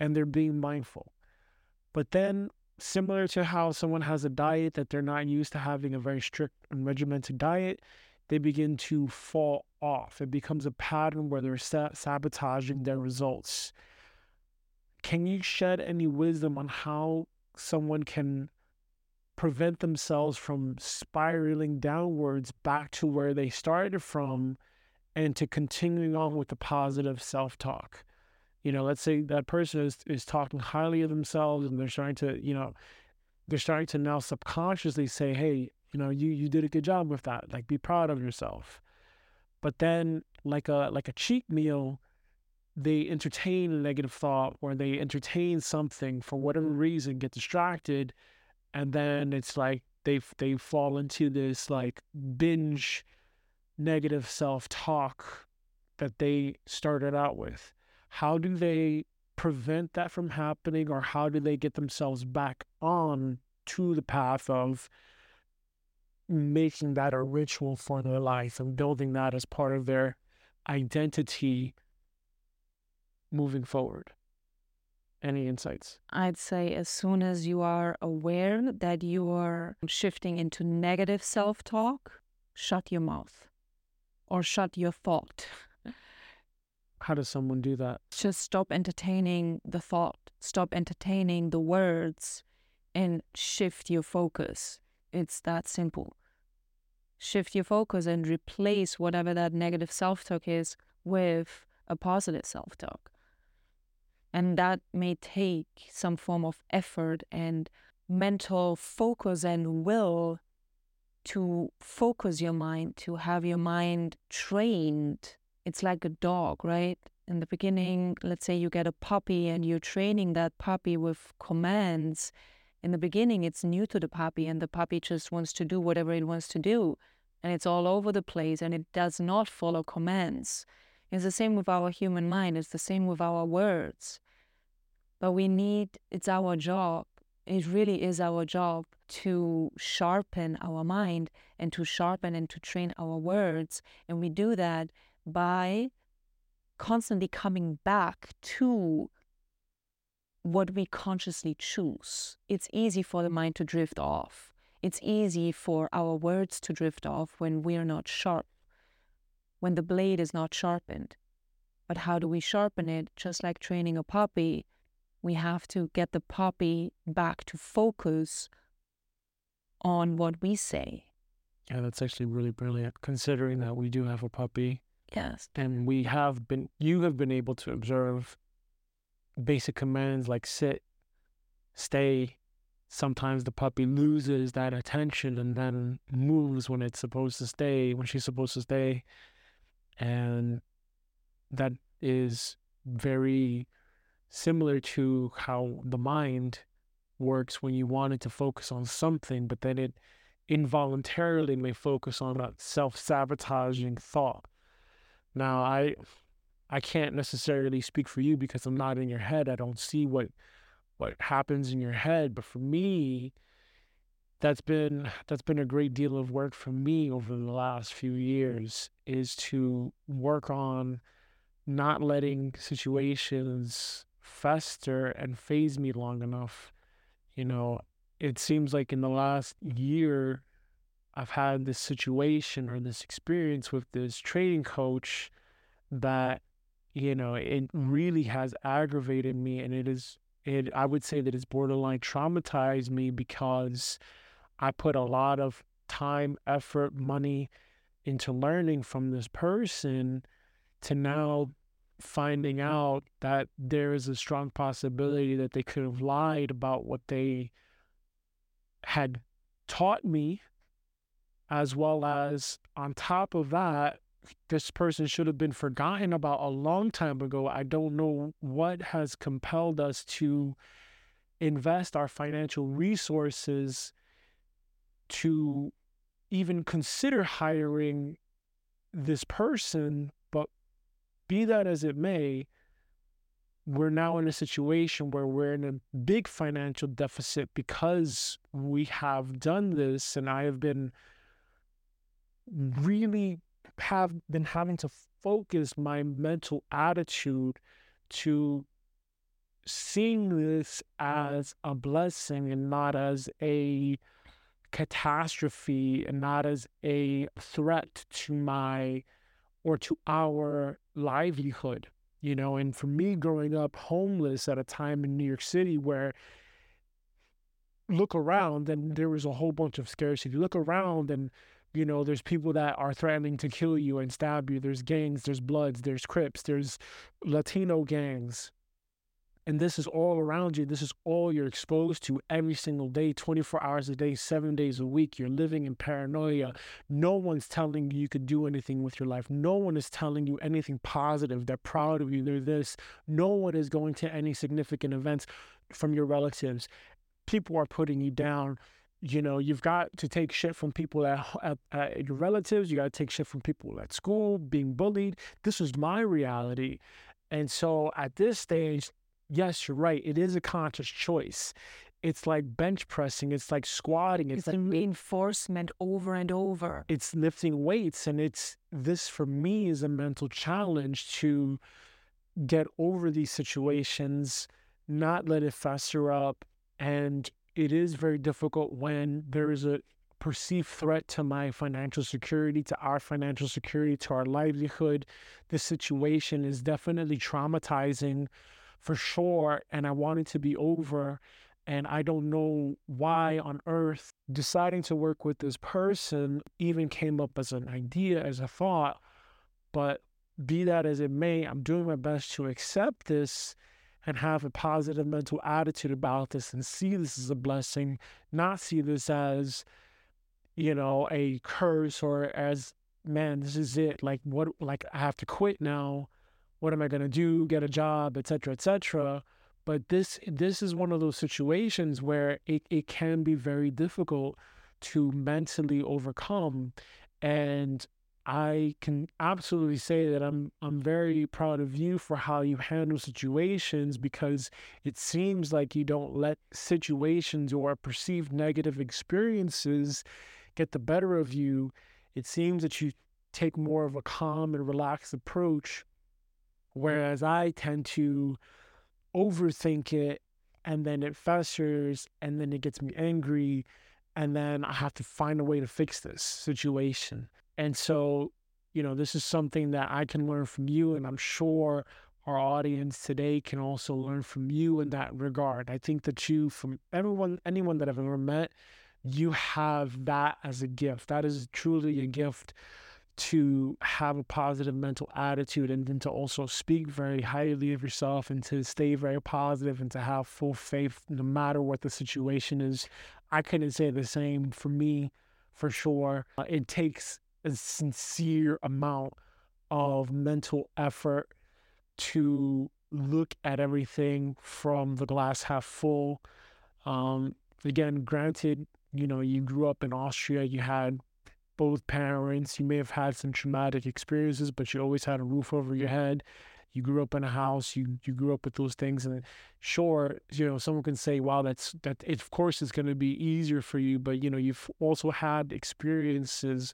and they're being mindful. But then, similar to how someone has a diet that they're not used to having, a very strict and regimented diet, they begin to fall off. It becomes a pattern where they're sabotaging their results. Can you shed any wisdom on how someone can prevent themselves from spiraling downwards back to where they started from, and to continuing on with the positive self-talk? You know, let's say that person is, is talking highly of themselves, and they're starting to, you know, they're starting to now subconsciously say, hey, you know, you, you did a good job with that. Like, be proud of yourself. But then, like a like a cheat meal, they entertain a negative thought, or they entertain something for whatever reason, get distracted, and then it's like they they fall into this like binge negative self-talk that they started out with. How do they prevent that from happening, or how do they get themselves back on to the path of making that a ritual for their life and building that as part of their identity moving forward? Any insights? I'd say as soon as you are aware that you are shifting into negative self-talk, shut your mouth. Or shut your thought. How does someone do that? Just stop entertaining the thought. Stop entertaining the words and shift your focus. It's that simple. Shift your focus and replace whatever that negative self-talk is with a positive self-talk. And that may take some form of effort and mental focus and will to focus your mind, to have your mind trained. It's like a dog, right? In the beginning, let's say you get a puppy and you're training that puppy with commands. In the beginning, it's new to the puppy, and the puppy just wants to do whatever it wants to do. And it's all over the place, and it does not follow commands. It's the same with our human mind. It's the same with our words. But we need, it's our job. It really is our job to sharpen our mind and to sharpen and to train our words. And we do that by constantly coming back to what we consciously choose. It's easy for the mind to drift off. It's easy for our words to drift off when we're not sharp, when the blade is not sharpened. But how do we sharpen it? Just like training a puppy, we have to get the puppy back to focus on what we say. Yeah, that's actually really brilliant, considering that we do have a puppy. Yes. And we have been, you have been able to observe basic commands like sit, stay. Sometimes the puppy loses that attention and then moves when it's supposed to stay, when she's supposed to stay. And that is very similar to how the mind works when you want it to focus on something, but then it involuntarily may focus on that self-sabotaging thought. Now, I I can't necessarily speak for you because I'm not in your head. I don't see what what happens in your head. But for me, that's been that's been a great deal of work for me over the last few years, is to work on not letting situations fester and phase me long enough. You know, it seems like in the last year, I've had this situation or this experience with this trading coach that, you know, it really has aggravated me, and it is, it, I would say that it's borderline traumatized me, because I put a lot of time, effort, money into learning from this person, to now finding out that there is a strong possibility that they could have lied about what they had taught me. As well as, on top of that, this person should have been forgotten about a long time ago. I don't know what has compelled us to invest our financial resources to even consider hiring this person. But be that as it may, we're now in a situation where we're in a big financial deficit because we have done this, and I have been... really have been having to focus my mental attitude to seeing this as a blessing and not as a catastrophe and not as a threat to my or to our livelihood, you know. And for me, growing up homeless at a time in New York City where look around and there was a whole bunch of scarcity, look around and you know, there's people that are threatening to kill you and stab you. There's gangs, there's Bloods, there's Crips, there's Latino gangs. And this is all around you. This is all you're exposed to every single day, twenty-four hours a day, seven days a week. You're living in paranoia. No one's telling you you could do anything with your life. No one is telling you anything positive. They're proud of you. They're this. No one is going to any significant events from your relatives. People are putting you down. You know, you've got to take shit from people at, at, at your relatives. You got to take shit from people at school, being bullied. This was my reality. And so at this stage, yes, you're right. It is a conscious choice. It's like bench pressing. It's like squatting. It's, it's like reinforcement over and over. It's lifting weights. And it's this, for me, is a mental challenge to get over these situations, not let it fester up. And it is very difficult when there is a perceived threat to my financial security, to our financial security, to our livelihood. This situation is definitely traumatizing for sure, and I want it to be over. And I don't know why on earth deciding to work with this person even came up as an idea, as a thought. But be that as it may, I'm doing my best to accept this and have a positive mental attitude about this and see this as a blessing, not see this as, you know, a curse or as, man, this is it. Like, what, like, I have to quit now. What am I going to do? Get a job, et cetera, et cetera. But this this is one of those situations where it, it can be very difficult to mentally overcome. And I can absolutely say that I'm I'm very proud of you for how you handle situations, because it seems like you don't let situations or perceived negative experiences get the better of you. It seems that you take more of a calm and relaxed approach, whereas I tend to overthink it, and then it festers, and then it gets me angry, and then I have to find a way to fix this situation. And so, you know, this is something that I can learn from you, and I'm sure our audience today can also learn from you in that regard. I think that you, from everyone, anyone that I've ever met, you have that as a gift. That is truly a gift, to have a positive mental attitude, and then to also speak very highly of yourself, and to stay very positive, and to have full faith no matter what the situation is. I couldn't say the same for me, for sure. Uh, it takes a sincere amount of mental effort to look at everything from the glass half full. Um, again, granted, you know, you grew up in Austria, you had both parents, you may have had some traumatic experiences, but you always had a roof over your head. You grew up in a house, you you grew up with those things. And sure, you know, someone can say, wow, that's that it, of course it's going to be easier for you, but you know, you've also had experiences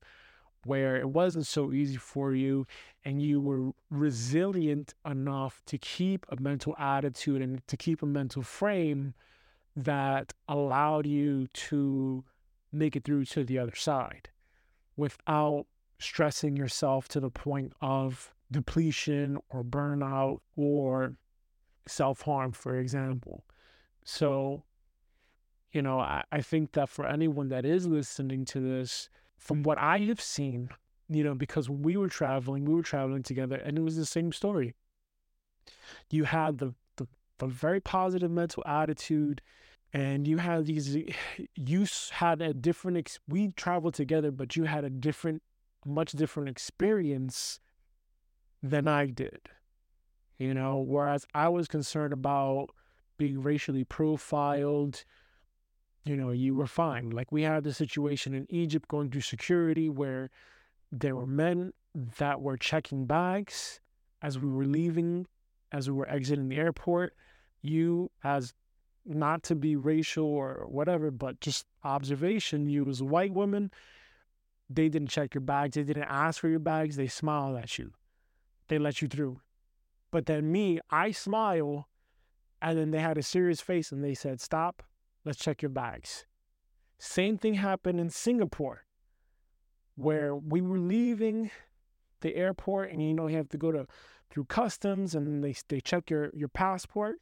where it wasn't so easy for you, and you were resilient enough to keep a mental attitude and to keep a mental frame that allowed you to make it through to the other side without stressing yourself to the point of depletion or burnout or self-harm, for example. So, you know, I, I think that for anyone that is listening to this, from what I have seen, you know, because when we were traveling, we were traveling together, and it was the same story. You had the, the, the very positive mental attitude, and you had these, you had a different, ex- we traveled together, but you had a different, much different experience than I did. You know, whereas I was concerned about being racially profiled, you know, you were fine. Like, we had the situation in Egypt going through security where there were men that were checking bags as we were leaving, as we were exiting the airport. You, as not to be racial or whatever, but just observation, you as a white woman, they didn't check your bags. They didn't ask for your bags. They smiled at you. They let you through. But then me, I smile, and then they had a serious face, and they said, stop. Let's check your bags. Same thing happened in Singapore, where we were leaving the airport, and you know, you have to go to through customs, and they they check your, your passport.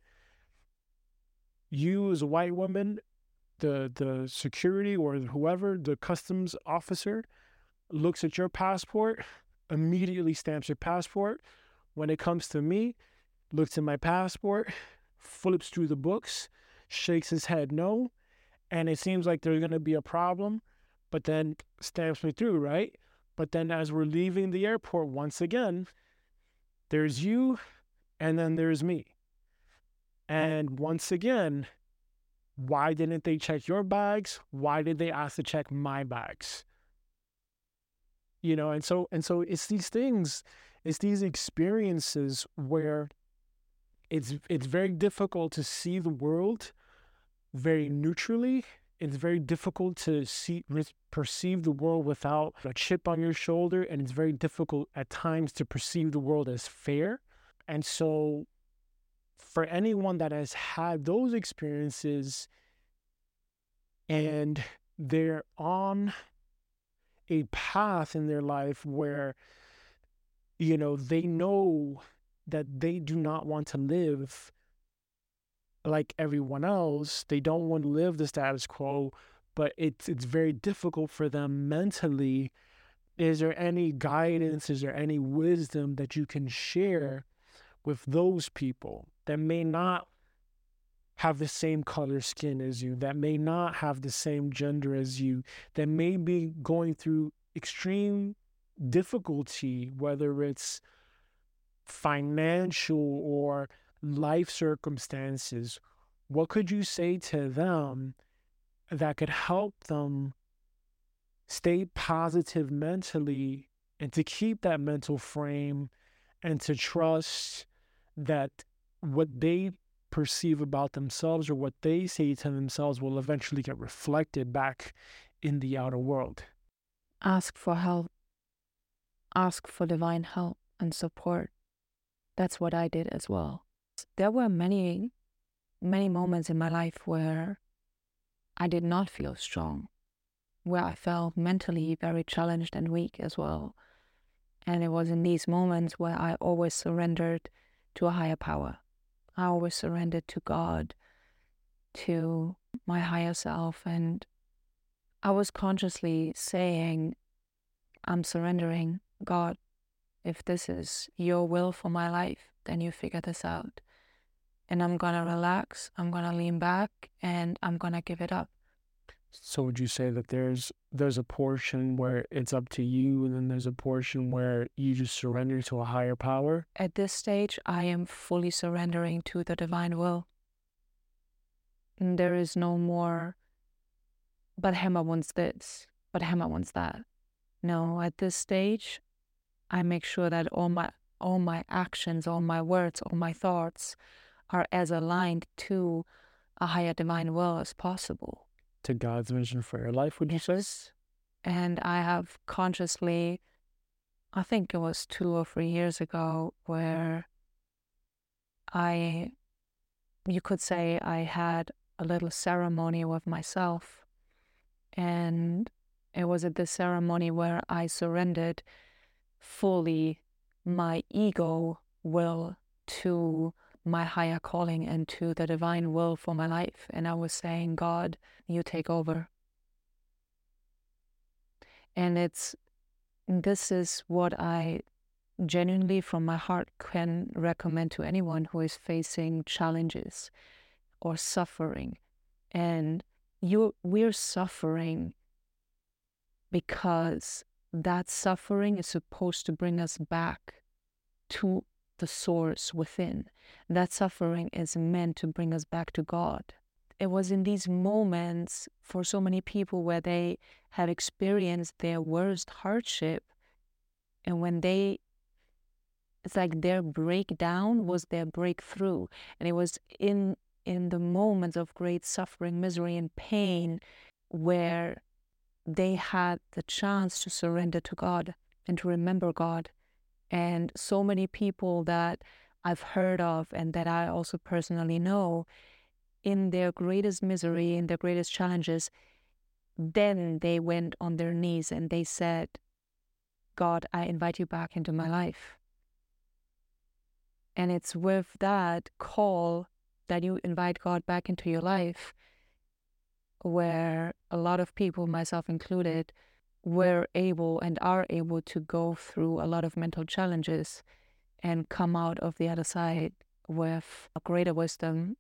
You as a white woman, the the security or whoever, the customs officer, looks at your passport, immediately stamps your passport. When it comes to me, looks at my passport, flips through the books, shakes his head no, and it seems like there's going to be a problem, but then stamps me through, right? But then as we're leaving the airport, once again, there's you, and then there's me. And once again, why didn't they check your bags? Why did they ask to check my bags? You know, and so and so it's these things, it's these experiences where it's it's very difficult to see the world very neutrally. It's very difficult to see perceive the world without a chip on your shoulder, and it's very difficult at times to perceive the world as fair. And so for anyone that has had those experiences and they're on a path in their life where, you know, they know that they do not want to live like everyone else. They don't want to live the status quo, but it's it's very difficult for them mentally. Is there any guidance? Is there any wisdom that you can share with those people that may not have the same color skin as you, that may not have the same gender as you, that may be going through extreme difficulty, whether it's financial or life circumstances? What could you say to them that could help them stay positive mentally and to keep that mental frame and to trust that what they perceive about themselves or what they say to themselves will eventually get reflected back in the outer world. Ask for help. Ask for divine help and support. That's what I did as well. There were many, many moments in my life where I did not feel strong, where I felt mentally very challenged and weak as well. And it was in these moments where I always surrendered to a higher power. I always surrendered to God, to my higher self. And I was consciously saying, I'm surrendering, God. If this is your will for my life, then you figure this out. And I'm going to relax, I'm going to lean back, and I'm going to give it up. So would you say that there's there's a portion where it's up to you, and then there's a portion where you just surrender to a higher power? At this stage, I am fully surrendering to the divine will. And there is no more, but Hemma wants this, but Hemma wants that. No, at this stage, I make sure that all my all my actions, all my words, all my thoughts are as aligned to a higher divine will as possible. To God's vision for your life, would you say? Yes. And I have consciously, I think it was two or three years ago, where I, you could say I had a little ceremony with myself. And it was at this ceremony where I surrendered fully my ego will to my higher calling and to the divine will for my life. And I was saying, God, you take over. And it's, this is what I genuinely from my heart can recommend to anyone who is facing challenges or suffering. And you, we're suffering because that suffering is supposed to bring us back to the source within. That suffering is meant to bring us back to God. It was in these moments for so many people where they had experienced their worst hardship, and when they, it's like their breakdown was their breakthrough. And it was in in the moments of great suffering, misery, and pain where they had the chance to surrender to God and to remember God. And so many people that I've heard of and that I also personally know, in their greatest misery, in their greatest challenges, then they went on their knees and they said, God, I invite you back into my life. And it's with that call that you invite God back into your life where a lot of people, myself included, were able and are able to go through a lot of mental challenges and come out of the other side with greater wisdom,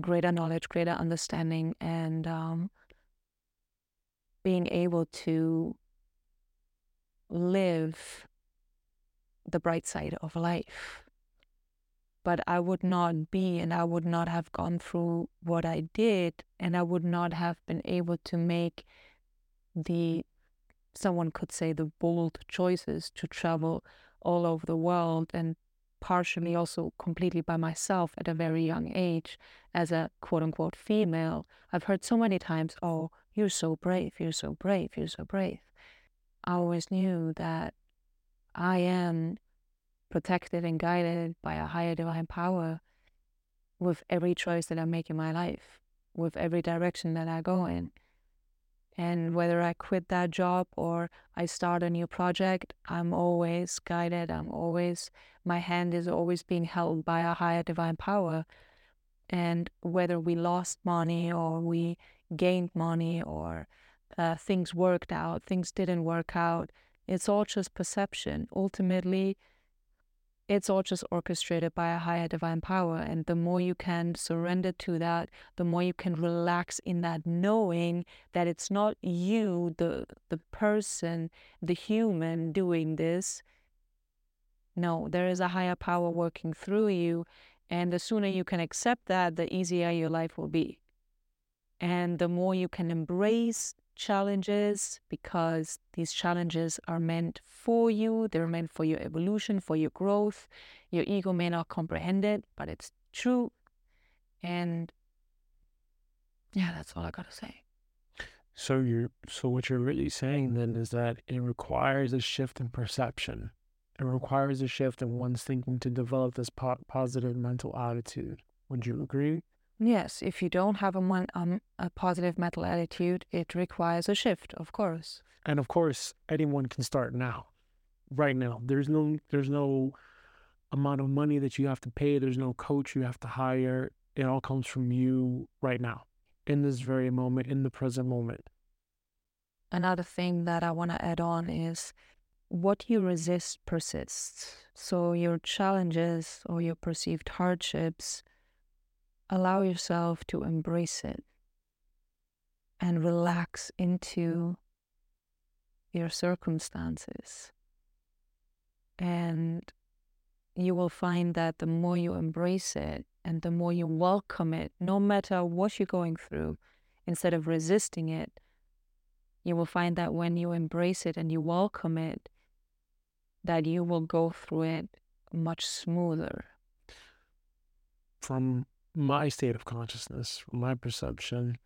greater knowledge, greater understanding, and um, being able to live the bright side of life. But I would not be, and I would not have gone through what I did, and I would not have been able to make the, someone could say, the bold choices to travel all over the world, and partially also completely by myself at a very young age as a quote-unquote female. I've heard so many times, oh, you're so brave, you're so brave, you're so brave. I always knew that I am protected and guided by a higher divine power with every choice that I make in my life, with every direction that I go in. And whether I quit that job or I start a new project, I'm always guided. I'm always, my hand is always being held by a higher divine power. And whether we lost money or we gained money or uh, things worked out, things didn't work out, it's all just perception. Ultimately, it's all just orchestrated by a higher divine power. And the more you can surrender to that, the more you can relax in that, knowing that it's not you, the the person, the human doing this. No, there is a higher power working through you. And the sooner you can accept that, the easier your life will be. And the more you can embrace challenges, because these challenges are meant for you. They're meant for your evolution, for your growth. Your ego may not comprehend it, but it's true. And yeah, that's all I gotta say. So you're so what you're really saying then is that it requires a shift in perception. It requires a shift in one's thinking to develop this po- positive mental attitude. Would you agree? Yes, if you don't have a, mon- um, a positive mental attitude, it requires a shift, of course. And of course, anyone can start now, right now. There's no, there's no amount of money that you have to pay. There's no coach you have to hire. It all comes from you right now, in this very moment, in the present moment. Another thing that I want to add on is what you resist persists. So your challenges or your perceived hardships, allow yourself to embrace it and relax into your circumstances. And you will find that the more you embrace it and the more you welcome it, no matter what you're going through, instead of resisting it, you will find that when you embrace it and you welcome it, that you will go through it much smoother. From my state of consciousness, my perception,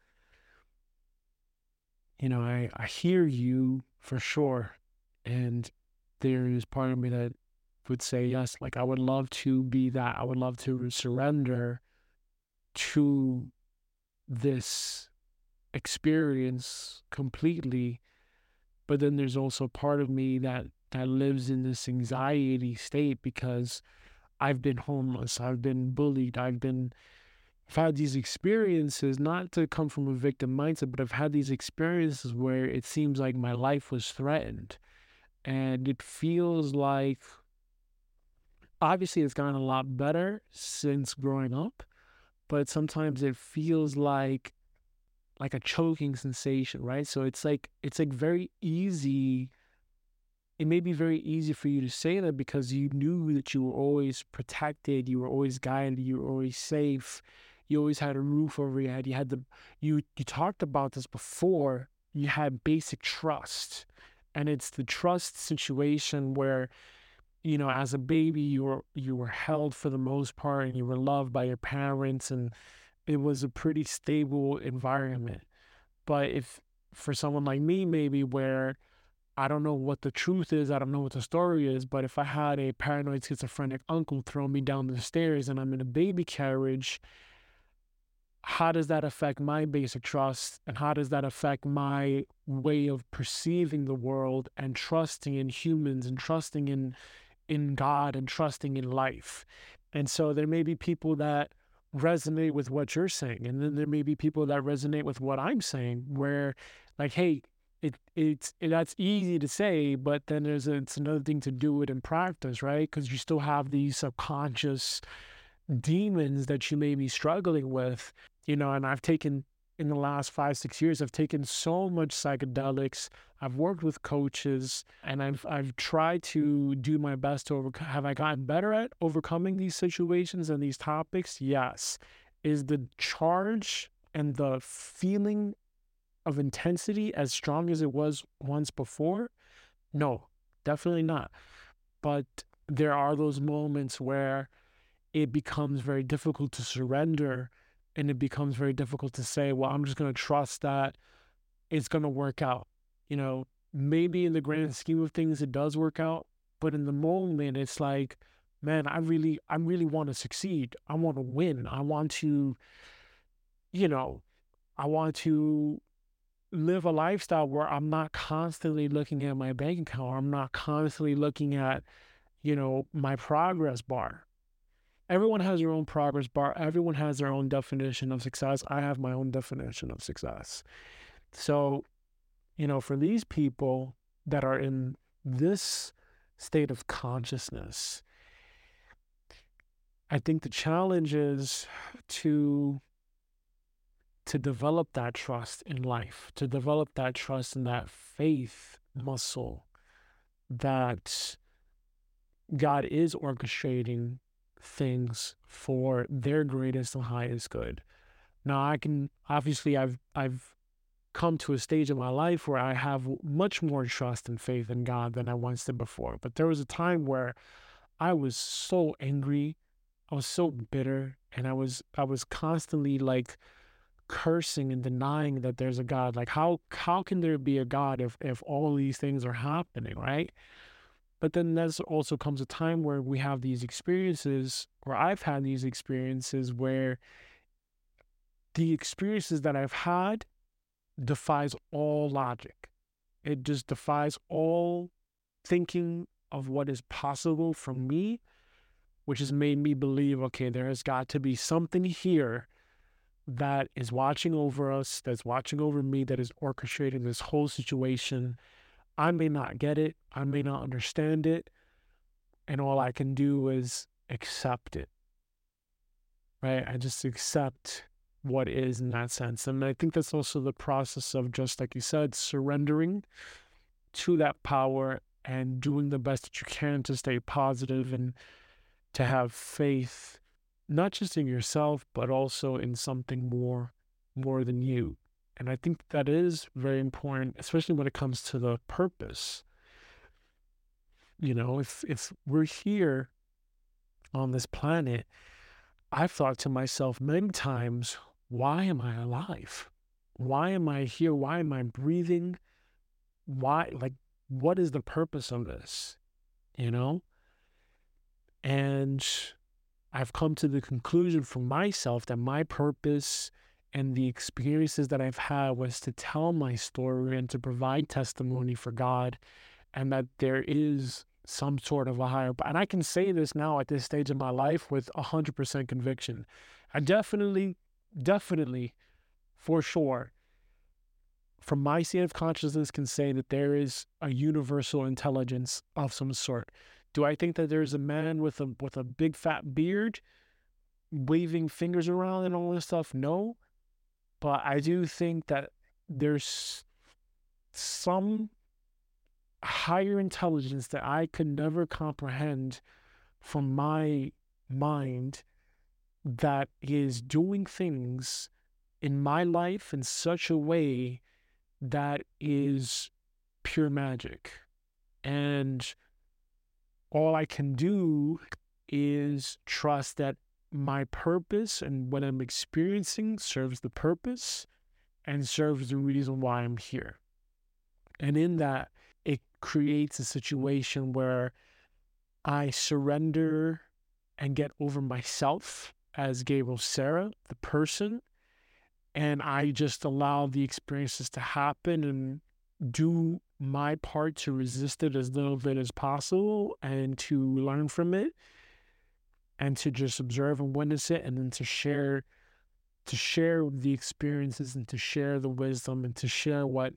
you know, I, I hear you for sure. And there is part of me that would say, yes, like I would love to be that. I would love to surrender to this experience completely. But then there's also part of me that, that lives in this anxiety state because I've been homeless, I've been bullied, I've been, I've had these experiences, not to come from a victim mindset, but I've had these experiences where it seems like my life was threatened. And it feels like, obviously it's gotten a lot better since growing up, but sometimes it feels like, like a choking sensation, right? So it's like, it's like very easy. It may be very easy for you to say that because you knew that you were always protected, you were always guided, you were always safe, you always had a roof over your head. You had the, you you talked about this before. You had basic trust, and it's the trust situation where, you know, as a baby, you were you were held for the most part, and you were loved by your parents, and it was a pretty stable environment. But if for someone like me, maybe where I don't know what the truth is, I don't know what the story is, but if I had a paranoid schizophrenic uncle throw me down the stairs and I'm in a baby carriage, how does that affect my basic trust? And how does that affect my way of perceiving the world and trusting in humans and trusting in in God and trusting in life? And so there may be people that resonate with what you're saying, and then there may be people that resonate with what I'm saying, where like, hey, It it's it, that's easy to say, but then there's a, it's another thing to do it in practice, right? Because you still have these subconscious demons that you may be struggling with, you know. And I've taken in the last five six years, I've taken so much psychedelics. I've worked with coaches, and I've I've tried to do my best to overcome. Have I gotten better at overcoming these situations and these topics? Yes. Is the charge and the feeling of intensity as strong as it was once before? No, definitely not. But there are those moments where it becomes very difficult to surrender, and it becomes very difficult to say, well, I'm just going to trust that it's going to work out. You know, maybe in the grand scheme of things, it does work out. But in the moment, it's like, man, I really, I really want to succeed. I want to win. I want to, you know, I want to live a lifestyle where I'm not constantly looking at my bank account, or I'm not constantly looking at, you know, my progress bar. Everyone has their own progress bar. Everyone has their own definition of success. I have my own definition of success. So, you know, for these people that are in this state of consciousness, I think the challenge is to to develop that trust in life, to develop that trust and that faith muscle that God is orchestrating things for their greatest and highest good. Now, I can, obviously, I've I've come to a stage in my life where I have much more trust and faith in God than I once did before. But there was a time where I was so angry, I was so bitter, and I was I was constantly like cursing and denying that there's a God. Like how how can there be a God if if all these things are happening, right? But then there's also comes a time where we have these experiences, or I've had these experiences where the experiences that I've had defies all logic. It just defies all thinking of what is possible for me, which has made me believe, okay, there has got to be something here that is watching over us, that's watching over me, that is orchestrating this whole situation. I may not get it. I may not understand it. And all I can do is accept it, right? I just accept what is in that sense. And I think that's also the process of, just like you said, surrendering to that power and doing the best that you can to stay positive and to have faith, not just in yourself, but also in something more, more than you. And I think that is very important, especially when it comes to the purpose. You know, if if we're here on this planet, I've thought to myself many times, why am I alive? Why am I here? Why am I breathing? Why, like, what is the purpose of this? You know? And I've come to the conclusion for myself that my purpose and the experiences that I've had was to tell my story and to provide testimony for God, and that there is some sort of a higher. And I can say this now at this stage in my life with one hundred percent conviction. I definitely, definitely, for sure, from my state of consciousness, can say that there is a universal intelligence of some sort. Do I think that there's a man with a with a big fat beard waving fingers around and all this stuff? No. But I do think that there's some higher intelligence that I could never comprehend from my mind that is doing things in my life in such a way that is pure magic. And all I can do is trust that my purpose and what I'm experiencing serves the purpose and serves the reason why I'm here. And in that, it creates a situation where I surrender and get over myself as Gabriel Sarah, the person, and I just allow the experiences to happen and do my part to resist it as little bit as possible and to learn from it, and to just observe and witness it, and then to share, to share the experiences, and to share the wisdom, and to share what,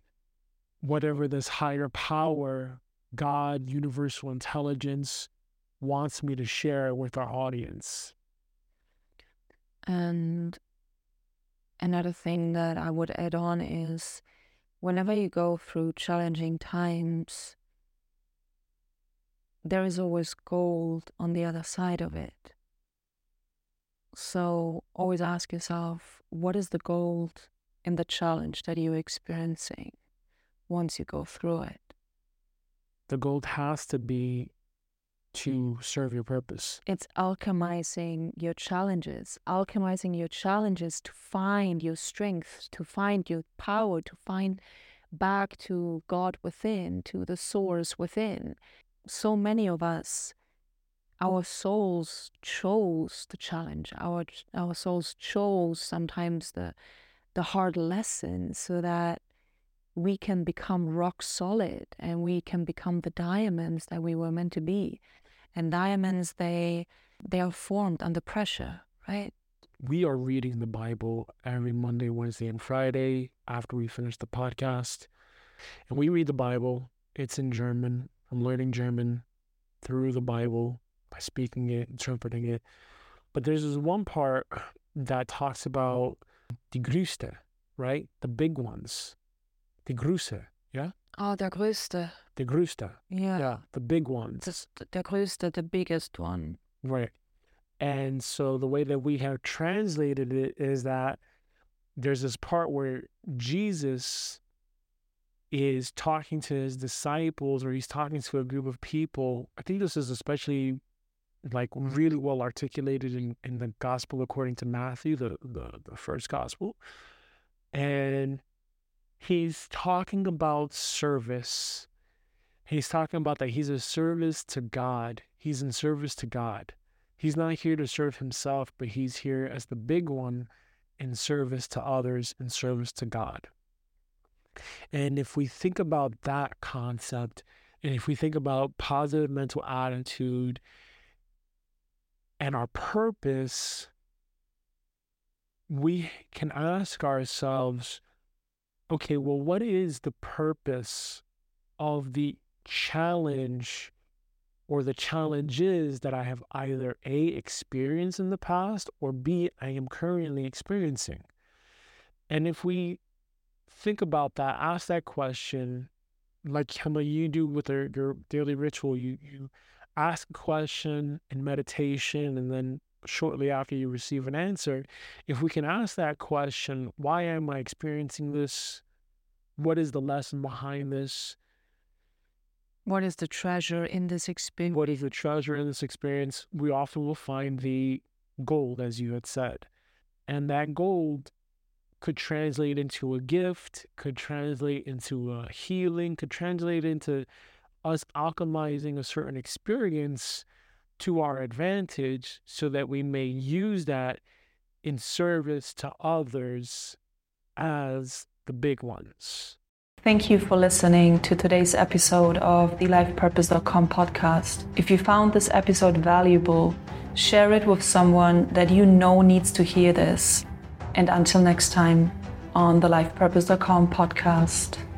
whatever this higher power, God, universal intelligence, wants me to share with our audience. And another thing that I would add on is, whenever you go through challenging times, there is always gold on the other side of it. So always ask yourself, what is the gold in the challenge that you're experiencing once you go through it? The gold has to be to serve your purpose. It's alchemizing your challenges, alchemizing your challenges to find your strength, to find your power, to find back to God within, to the source within. So many of us, our souls chose the challenge. Our our souls chose sometimes the the hard lesson so that we can become rock solid and we can become the diamonds that we were meant to be. And diamonds, they they are formed under pressure, right? We are reading the Bible every Monday, Wednesday, and Friday after we finish the podcast. And we read the Bible. It's in German. I'm learning German through the Bible by speaking it, interpreting it. But there's this one part that talks about die Größte, right? The big ones. Die Größte, yeah? Oh, der Größte. Der Größte. Yeah. Yeah, the big ones. This, der Größte, the biggest one. Right. And so the way that we have translated it is that there's this part where Jesus is talking to his disciples, or he's talking to a group of people. I think this is especially like really well articulated in, in the gospel according to Matthew, the, the, the first gospel. And he's talking about service. He's talking about that he's a service to God. He's in service to God. He's not here to serve himself, but he's here as the big one in service to others, in service to God. And if we think about that concept, and if we think about positive mental attitude and our purpose, we can ask ourselves, okay, well, what is the purpose of the challenge or the challenges that I have either A, experienced in the past, or B, I am currently experiencing? And if we think about that, ask that question, like Hemma, you do with your, your daily ritual. You, you ask a question in meditation, and then shortly after you receive an answer, if we can ask that question, why am I experiencing this? What is the lesson behind this? What is the treasure in this experience? What is the treasure in this experience? We often will find the gold, as you had said. And that gold could translate into a gift, could translate into a healing, could translate into us alchemizing a certain experience to our advantage so that we may use that in service to others as the big ones. Thank you for listening to today's episode of the life purpose dot com podcast. If you found this episode valuable, share it with someone that you know needs to hear this. And until next time on the life purpose dot com podcast.